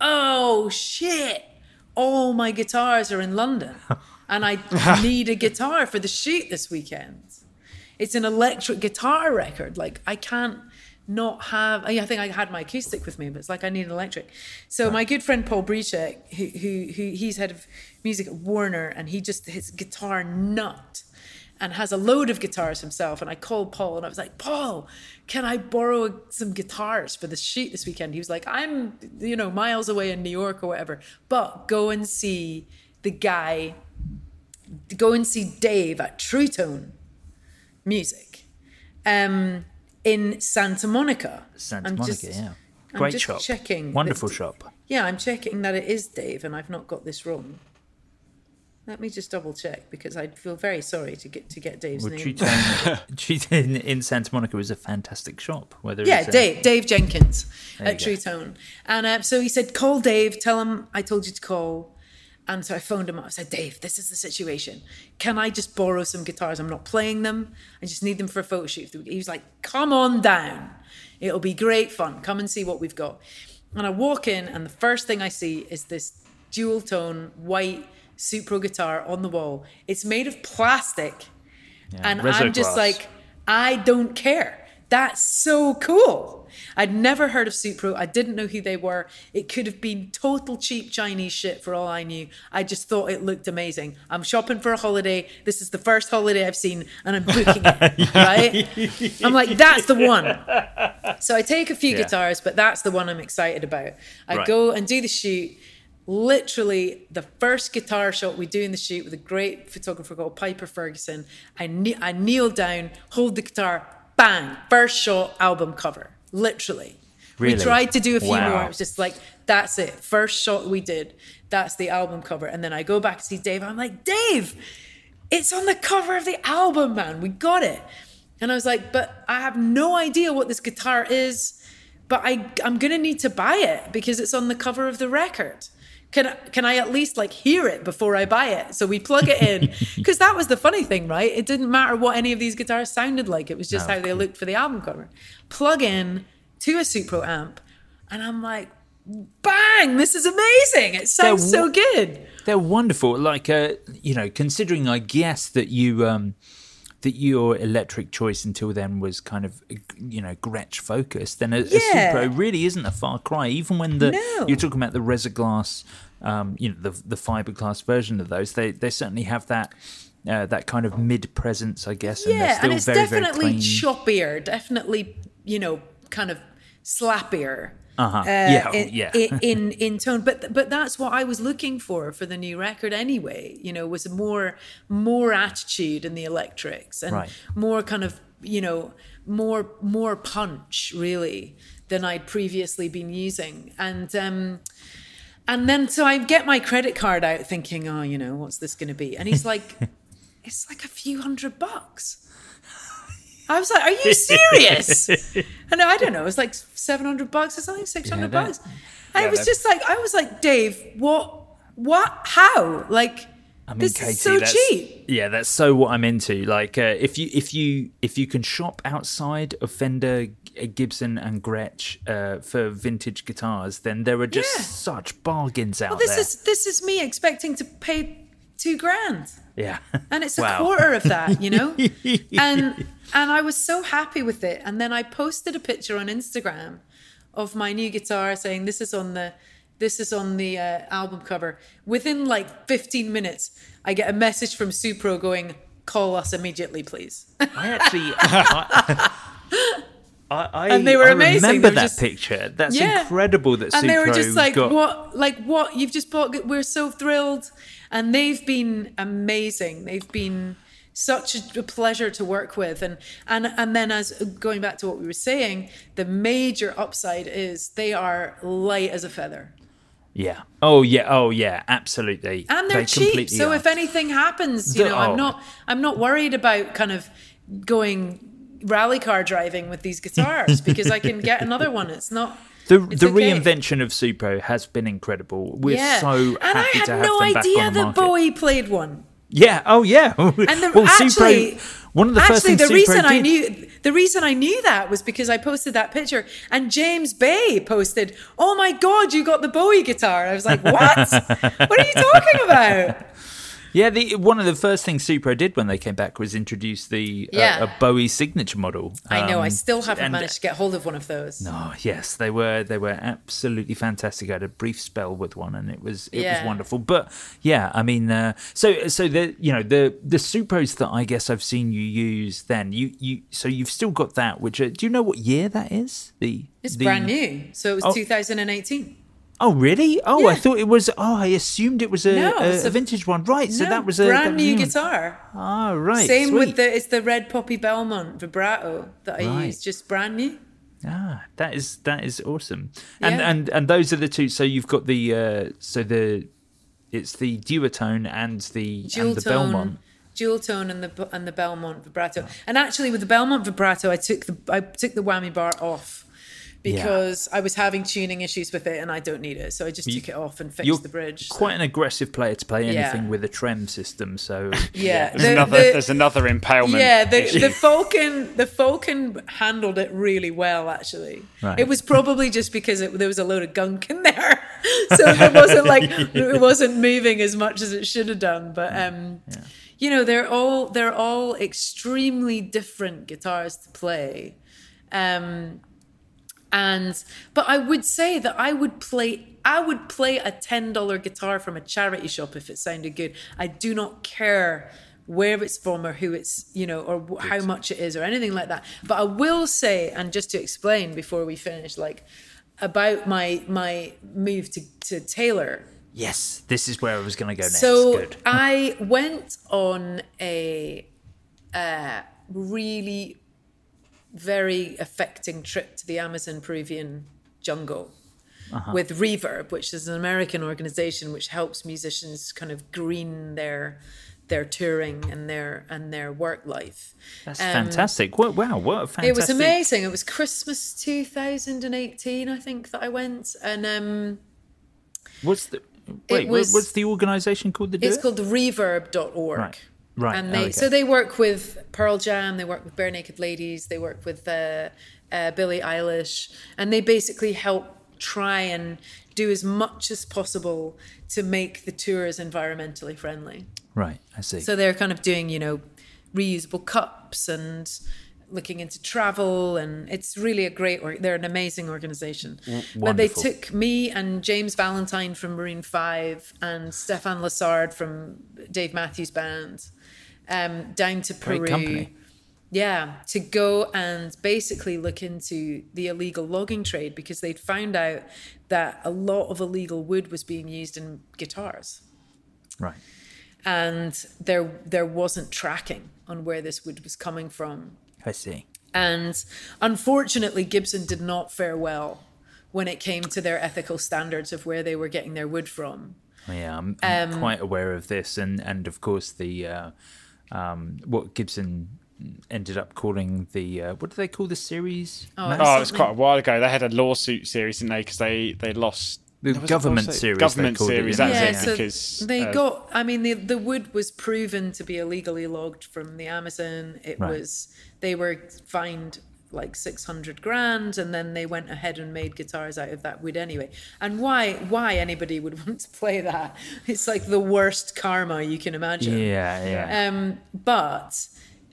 oh shit, all my guitars are in London and I need a guitar for the shoot this weekend. It's an electric guitar record. Like I can't not have, I think I had my acoustic with me, but it's like I need an electric. So my good friend Paul Brechek, who, who, who he's head of music at Warner, and he just, his guitar nut, and has a load of guitars himself. And I called Paul and I was like, Paul, can I borrow some guitars for the shoot this weekend? He was like, I'm, you know, miles away in New York or whatever, but go and see the guy, go and see Dave at True Tone Music um, in Santa Monica. Santa I'm Monica, just, yeah. Great I'm just shop. Checking Wonderful that, shop. Yeah, I'm checking that it is Dave and I've not got this wrong. Let me just double check because I feel very sorry to get to get Dave's well, name. Trutone in Santa Monica is a fantastic shop. Whether yeah, it's Dave a, Dave Jenkins at Trutone, and uh, so he said, call Dave, tell him I told you to call. And so I phoned him up. I said, Dave, this is the situation. Can I just borrow some guitars? I'm not playing them. I just need them for a photo shoot. He was like, come on down. It'll be great fun. Come and see what we've got. And I walk in, and the first thing I see is this dual tone white Supro guitar on the wall. It's made of plastic. Yeah, and I'm just glass. Like, I don't care. That's so cool. I'd never heard of Supro. I didn't know who they were. It could have been total cheap Chinese shit for all I knew. I just thought it looked amazing. I'm shopping for a holiday. This is the first holiday I've seen and I'm booking it, right? I'm like, that's the one. So I take a few yeah. guitars, but that's the one I'm excited about. I right. go and do the shoot. Literally the first guitar shot we do in the shoot with a great photographer called Piper Ferguson. I kne- I kneel down, hold the guitar, bang, first shot, album cover. Literally. Really? We tried to do a few wow. more. It was just like, that's it. First shot we did, that's the album cover. And then I go back and see Dave. I'm like, Dave, it's on the cover of the album, man. We got it. And I was like, but I have no idea what this guitar is, but I, I'm going to need to buy it because it's on the cover of the record. Can, can I at least like hear it before I buy it? So we plug it in. Because that was the funny thing, right? It didn't matter what any of these guitars sounded like. It was just oh, how cool. they looked for the album cover. Plug in to a Supro amp. And I'm like, bang, this is amazing. It sounds they're, so good. They're wonderful. Like, uh, you know, considering, I guess, that you... Um, that your electric choice until then was kind of, you know, Gretsch focused, then a, yeah. a Supro really isn't a far cry, even when the no. you're talking about the Reserglass, um, you know, the the fiberglass version of those. They they certainly have that uh, that kind of mid presence, I guess. Yeah, and, they're still and it's very, definitely very choppier, definitely, you know, kind of slappier. Uh-huh. Uh, yeah, in, yeah. in, in in tone, but but that's what I was looking for for the new record anyway. You know, was a more more attitude in the electrics and right. more kind of you know more more punch really than I'd previously been using. And um, and then so I get my credit card out, thinking, oh, you know, what's this going to be? And he's like, it's like a few hundred bucks. I was like, are you serious? And I don't know, it was like seven hundred bucks or something, six hundred bucks. Yeah, and yeah, it was just like, I was like, Dave, what, what, how? Like, I mean, this K T, is so cheap. Yeah, that's so what I'm into. Like, uh, if you if you, if you can shop outside of Fender, Gibson and Gretsch uh, for vintage guitars, then there are just yeah. such bargains out well, this there. Is, this is me expecting to pay two grand. Yeah. And it's a wow. quarter of that, you know? and and I was so happy with it. And then I posted a picture on Instagram of my new guitar saying this is on the this is on the uh, album cover. Within like fifteen minutes, I get a message from Supro going, call us immediately, please. I actually I, I, I And they were I amazing. Remember they were that just, picture. That's yeah. incredible that Supro And they were just like got... what like what you've just bought, we're so thrilled. And they've been amazing. They've been such a pleasure to work with. And and and then as going back to what we were saying, the major upside is they are light as a feather. Yeah. Oh yeah. Oh yeah. Absolutely. And they're they cheap. So are. If anything happens, you know, oh. I'm not I'm not worried about kind of going rally car driving with these guitars because I can get another one. It's not. The, the okay. reinvention of Supro has been incredible. We're yeah. so happy to have them back on the market. And I had no idea that Bowie played one. Yeah. Oh, yeah. And the, well, actually, Pro, one of the first things the reason I did. knew the reason I knew that was because I posted that picture, and James Bay posted, "Oh my God, you got the Bowie guitar!" I was like, "What? What are you talking about?" Yeah, the one of the first things Supro did when they came back was introduce the yeah. uh, a Bowie signature model. Um, I know. I still haven't and, managed to get hold of one of those. No. Yes, they were they were absolutely fantastic. I had a brief spell with one, and it was it yeah. was wonderful. But yeah, I mean, uh, so so the you know the the Supros that I guess I've seen you use then you you so you've still got that. Which uh, do you know what year that is? The it's the, brand new. So it was oh. two thousand eighteen. Oh, really? Oh, yeah. I thought it was... Oh, I assumed it was a, no, it was a, a vintage one. Right, so no, that was a... brand new guitar. Oh, right. Same sweet. with the... It's the Red Poppy Belmont vibrato that I right. use, just brand new. Ah, that is that is awesome. And yeah. and and those are the two. So you've got the... Uh, so the... It's the duotone and the, dual and the tone, Belmont. Dual tone and the and the Belmont vibrato. Oh. And actually, with the Belmont vibrato, I took the I took the whammy bar off. Because yeah. I was having tuning issues with it, and I don't need it, so I just took it off and fixed You're the bridge. Quite so. an aggressive player to play anything yeah. with a trem system, so yeah. There's, the, another, the, there's another impalement. Yeah, the, the Falcon, the Falcon handled it really well. Actually, right. It was probably just because it, there was a load of gunk in there, so it wasn't like it wasn't moving as much as it should have done. But um, yeah. you know, they're all they're all extremely different guitars to play. Um, And but I would say that I would play I would play a ten dollar guitar from a charity shop if it sounded good. I do not care where it's from or who it's, you know, or how much it is or anything like that. But I will say, and just to explain before we finish, like about my my move to, to Taylor. Yes, this is where I was going to go next. So good. I went on a uh, really... very affecting trip to the Amazon Peruvian jungle uh-huh. with Reverb, which is an American organization which helps musicians kind of green their their touring and their and their work life. That's um, fantastic. What, wow, what a fantastic... It was amazing. It was Christmas two thousand eighteen, I think, that I went. And um, what's the wait? Was, what's the organization called? The it's it? called reverb dot org. Right. Right. And they, oh, okay. So they work with Pearl Jam, they work with Bare Naked Ladies, they work with uh, uh, Billie Eilish, and they basically help try and do as much as possible to make the tours environmentally friendly. Right, I see. So they're kind of doing, you know, reusable cups and looking into travel, and it's really a great work. They're an amazing organisation. W- but they took me and James Valentine from Maroon five and Stefan Lassard from Dave Matthews Band Um, down to Peru. Great company. Yeah, to go and basically look into the illegal logging trade, because they'd found out that a lot of illegal wood was being used in guitars. Right. And there there wasn't tracking on where this wood was coming from. I see. And unfortunately, Gibson did not fare well when it came to their ethical standards of where they were getting their wood from. Yeah, I'm, I'm um, quite aware of this, and and of course the uh, um, what Gibson ended up calling the uh, what do they call the series? Oh, no, oh it was quite a while ago. They had a lawsuit series, didn't they? Because they they lost the government series. Government series, that's it. Yeah, so because they uh, got. I mean, the the wood was proven to be illegally logged from the Amazon. It right. was they were fined like six hundred grand, and then they went ahead and made guitars out of that wood anyway. And why why anybody would want to play that? It's like the worst karma you can imagine. Yeah, yeah. Um, but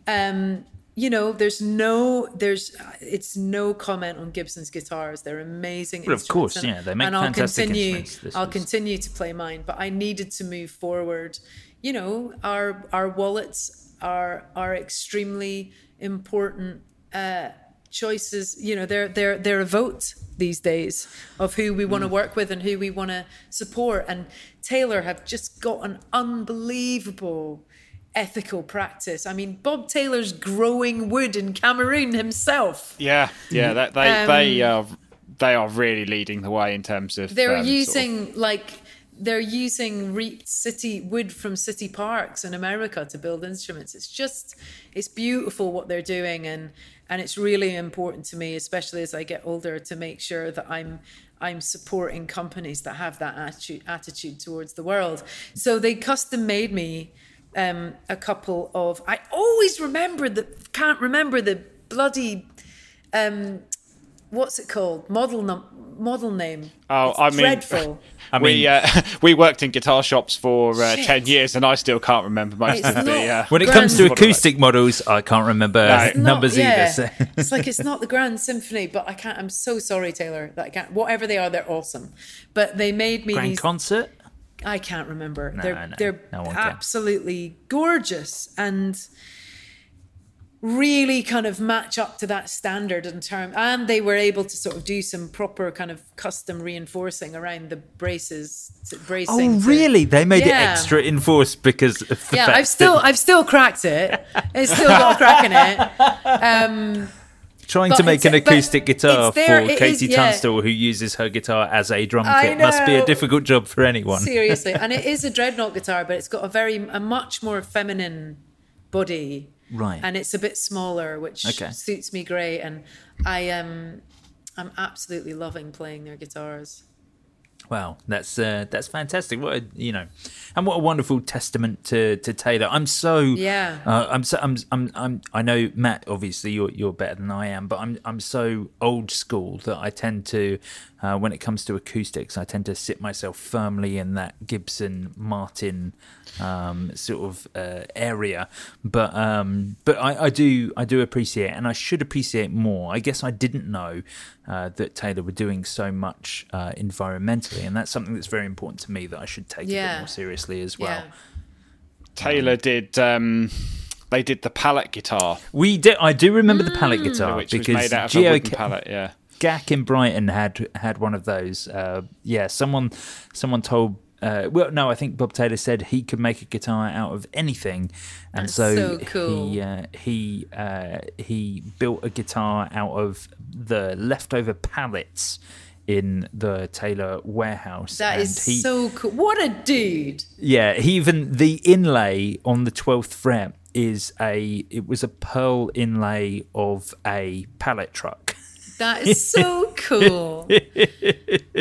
um, you know, there's no there's it's no comment on Gibson's guitars. They're amazing. Well, of course, and, yeah, they make and fantastic I'll continue, instruments. This I'll was... continue to play mine, but I needed to move forward. You know, our our wallets are are extremely important. Uh, choices, you know, they're they're they're a vote these days of who we want to work with and who we want to support. And Taylor have just got an unbelievable ethical practice. I mean, Bob Taylor's growing wood in Cameroon himself. Yeah, yeah, that, they um, they are they are really leading the way in terms of they're um, using sort of... like they're using reaped city wood from city parks in America to build instruments. It's just it's beautiful what they're doing, and. And it's really important to me, especially as I get older, to make sure that I'm I'm supporting companies that have that attitude, attitude towards the world. So they custom made me um, a couple of... I always remember the... Can't remember the bloody... Um, what's it called? Model num- model name. Oh, it's I mean... Dreadful. I mean, we, uh, we worked in guitar shops for uh, ten years and I still can't remember most it's of the... Uh, when it grand- comes to acoustic models, I can't remember no. not, numbers yeah. either. So. It's like, it's not the Grand Symphony, but I can't... I'm so sorry, Taylor, that I can't... Whatever they are, they're awesome. But they made me... Grand these, Concert? I can't remember. No, they're no, they're no absolutely gorgeous and... really kind of match up to that standard in term, and they were able to sort of do some proper kind of custom reinforcing around the braces. Bracing. Oh, really? To, they made yeah. it extra enforced because of the yeah. fact I've still that... I've still cracked it. It's still got a crack in it. Um, Trying to make an acoustic guitar there, for K T yeah. Tunstall, who uses her guitar as a drum kit, must be a difficult job for anyone. Seriously, and it is a dreadnought guitar, but it's got a very a much more feminine body. Right. And it's a bit smaller, which okay. suits me great. And I am, um, I'm absolutely loving playing their guitars. Wow, that's uh, that's fantastic. What a, you know, and what a wonderful testament to, to Taylor. I'm so yeah. Uh, I'm so I'm, I'm I'm I know Matt. Obviously, you're you're better than I am, but I'm I'm so old school that I tend to, uh, when it comes to acoustics, I tend to sit myself firmly in that Gibson Martin um, sort of uh, area. But um, but I, I do I do appreciate, and I should appreciate more. I guess I didn't know uh, that Taylor were doing so much uh, environmental. And that's something that's very important to me that I should take yeah. a bit more seriously as well. Yeah. Taylor did, um, they did the pallet guitar. We did. I do remember mm. the pallet guitar. Which because was made out of Geo- a wooden pallet, yeah. G A C in Brighton had had one of those. Uh, yeah, someone someone told, uh, well, no, I think Bob Taylor said he could make a guitar out of anything. And that's so, so cool. he uh, he, uh, he built a guitar out of the leftover pallets in the Taylor warehouse. That and is he, so cool. What a dude. Yeah, he even the inlay on the twelfth fret is a it was a pearl inlay of a pallet truck. That is so cool.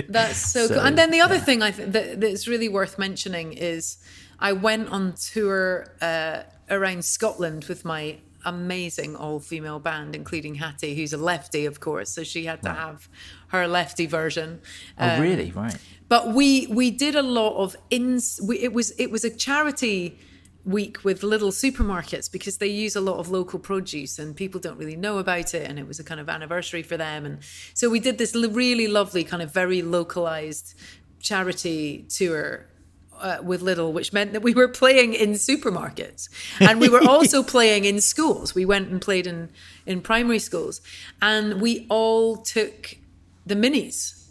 That's so, so cool. And then the other yeah. thing I think that, that's really worth mentioning is I went on tour uh, around Scotland with my amazing all-female band, including Hattie, who's a lefty, of course, so she had to right. have her lefty version. Oh, um, really? Right. But we we did a lot of ins. We, it was it was a charity week with little supermarkets because they use a lot of local produce and people don't really know about it, and it was a kind of anniversary for them, and so we did this really lovely kind of very localized charity tour. Uh, with Little, which meant that we were playing in supermarkets, and we were also playing in schools. We went and played in, in primary schools, and we all took the minis.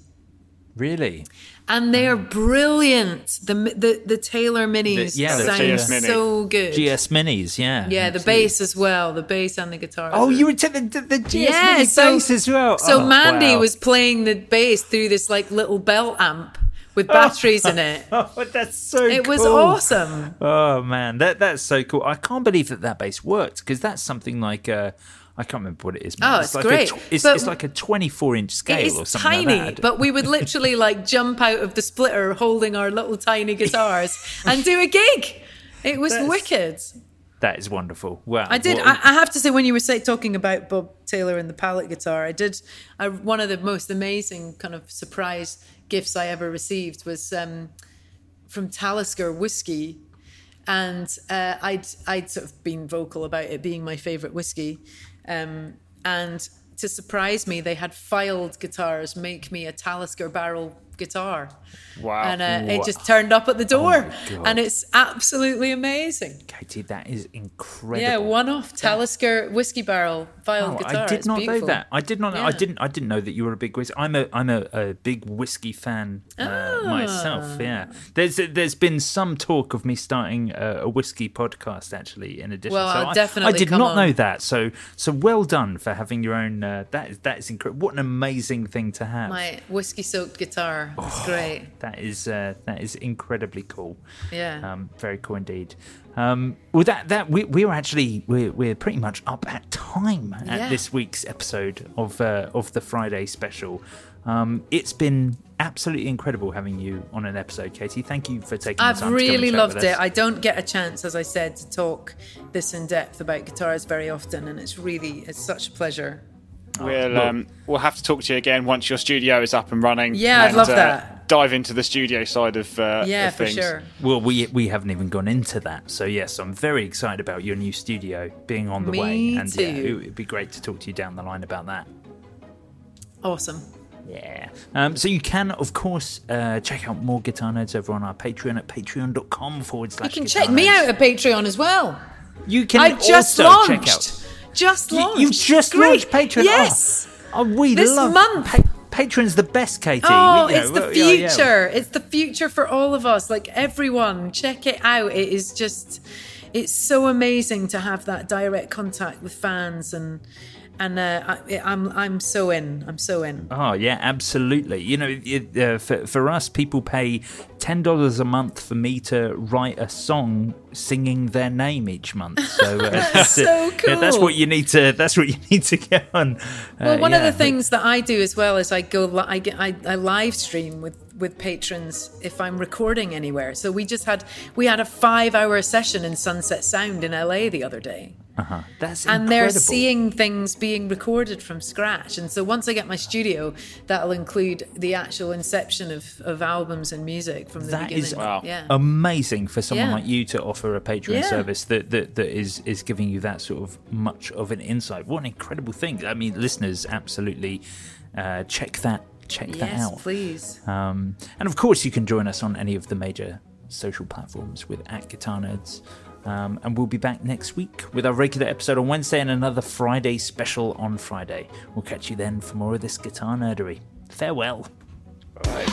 Really? And they are um, brilliant. The the the Taylor minis the, yeah, sound so good. G S minis, yeah. Yeah, absolutely. The bass as well, the bass and the guitar. Oh, well. You were t- the, the G S yeah, mini so, bass as well. So oh, Mandy wow. was playing the bass through this like little belt amp. With batteries oh, in it. Oh, that's so it cool. It was awesome. Oh, man, that that's so cool. I can't believe that that bass worked, because that's something like, uh, I can't remember what it is. Man. Oh, it's, it's like great. A, it's, it's like a twenty-four inch scale or something tiny, like that. It's tiny, but we would literally like jump out of the splitter holding our little tiny guitars and do a gig. It was that's, wicked. That is wonderful. Wow. I did. What, I, I have to say, when you were say, talking about Bob Taylor and the pallet guitar, I did I, one of the most amazing kind of surprise gifts I ever received was um, from Talisker whiskey, and uh, I'd I'd sort of been vocal about it being my favourite whiskey, um, and to surprise me, they had filed guitars make me a Talisker barrel guitar. Wow! And uh, wow. it just turned up at the door, oh and it's absolutely amazing. Katie, that is incredible. Yeah, one-off Talisker whiskey barrel filed oh, guitar. I did not know that. I did not. Know, yeah. I didn't. I didn't know that you were a big whiskey. I'm a. I'm a, a big whiskey fan uh, oh. myself. Yeah. There's there's been some talk of me starting a, a whiskey podcast actually. In addition, well, so I'll I, definitely. I did come not on. know that. So so well done for having your own. Uh, that is that is incredible. What an amazing thing to have. My whiskey soaked guitar. Yeah, it's oh, great. That is uh, that is incredibly cool. Yeah, um, very cool indeed. Um, well, that that we we're actually we're we're pretty much up at time at yeah. this week's episode of uh, of the Friday special. Um, it's been absolutely incredible having you on an episode, Katie. Thank you for taking I've the time really to come and chat with us. I've really loved it. I don't get a chance, as I said, to talk this in depth about guitars very often, and it's really it's such a pleasure. We'll um, we'll have to talk to you again once your studio is up and running. Yeah, and, I'd love uh, that. Dive into the studio side of uh, yeah, of things. for sure. Well, we we haven't even gone into that, so yes, I'm very excited about your new studio being on the Me way, and too. Yeah, it would be great to talk to you down the line about that. Awesome. Yeah. Um, so you can, of course, uh, check out more Guitar Nerds over on our Patreon at patreon.com forward slash. You can check me out at Patreon as well. You can. I just also launched. Check out Just launched. You, you just Great. launched Patreon. Yes. Oh, oh we this love month. Pa- Patreon's the best, Katie. Oh, we, you know, it's the we, future. Yeah, we... It's the future for all of us. Like, everyone, check it out. It is just, it's so amazing to have that direct contact with fans and. And uh, I, I'm I'm so in. I'm so in. Oh, yeah, absolutely. You know, it, uh, for, for us, people pay ten dollars a month for me to write a song singing their name each month. So, uh, that's so cool. Yeah, that's what you need to. That's what you need to get on. Well, uh, one yeah. of the things that I do as well is I go. I get. I, I live stream with. with patrons if I'm recording anywhere. So we just had we had a five hour session in Sunset Sound in L A the other day. Uh-huh. That's incredible. And they're seeing things being recorded from scratch. And so once I get my studio, that'll include the actual inception of, of albums and music from the that beginning. That is wow. yeah. amazing for someone yeah. like you to offer a Patreon yeah. service that, that that is is giving you that sort of much of an insight. What an incredible thing. I mean, listeners, absolutely uh, check that check yes, that out please um, and of course you can join us on any of the major social platforms with at Guitar Nerds um, and we'll be back next week with our regular episode on Wednesday and another Friday special on Friday. We'll catch you then for more of this guitar nerdery. Farewell. Bye.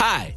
Hi,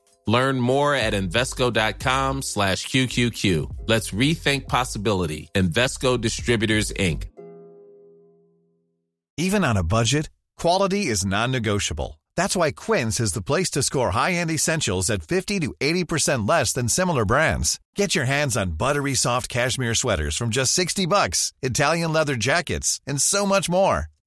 Learn more at Invesco.com slash QQQ. Let's rethink possibility. Invesco Distributors, Incorporated. Even on a budget, quality is non-negotiable. That's why Quince is the place to score high-end essentials at fifty to eighty percent less than similar brands. Get your hands on buttery soft cashmere sweaters from just sixty bucks, Italian leather jackets, and so much more.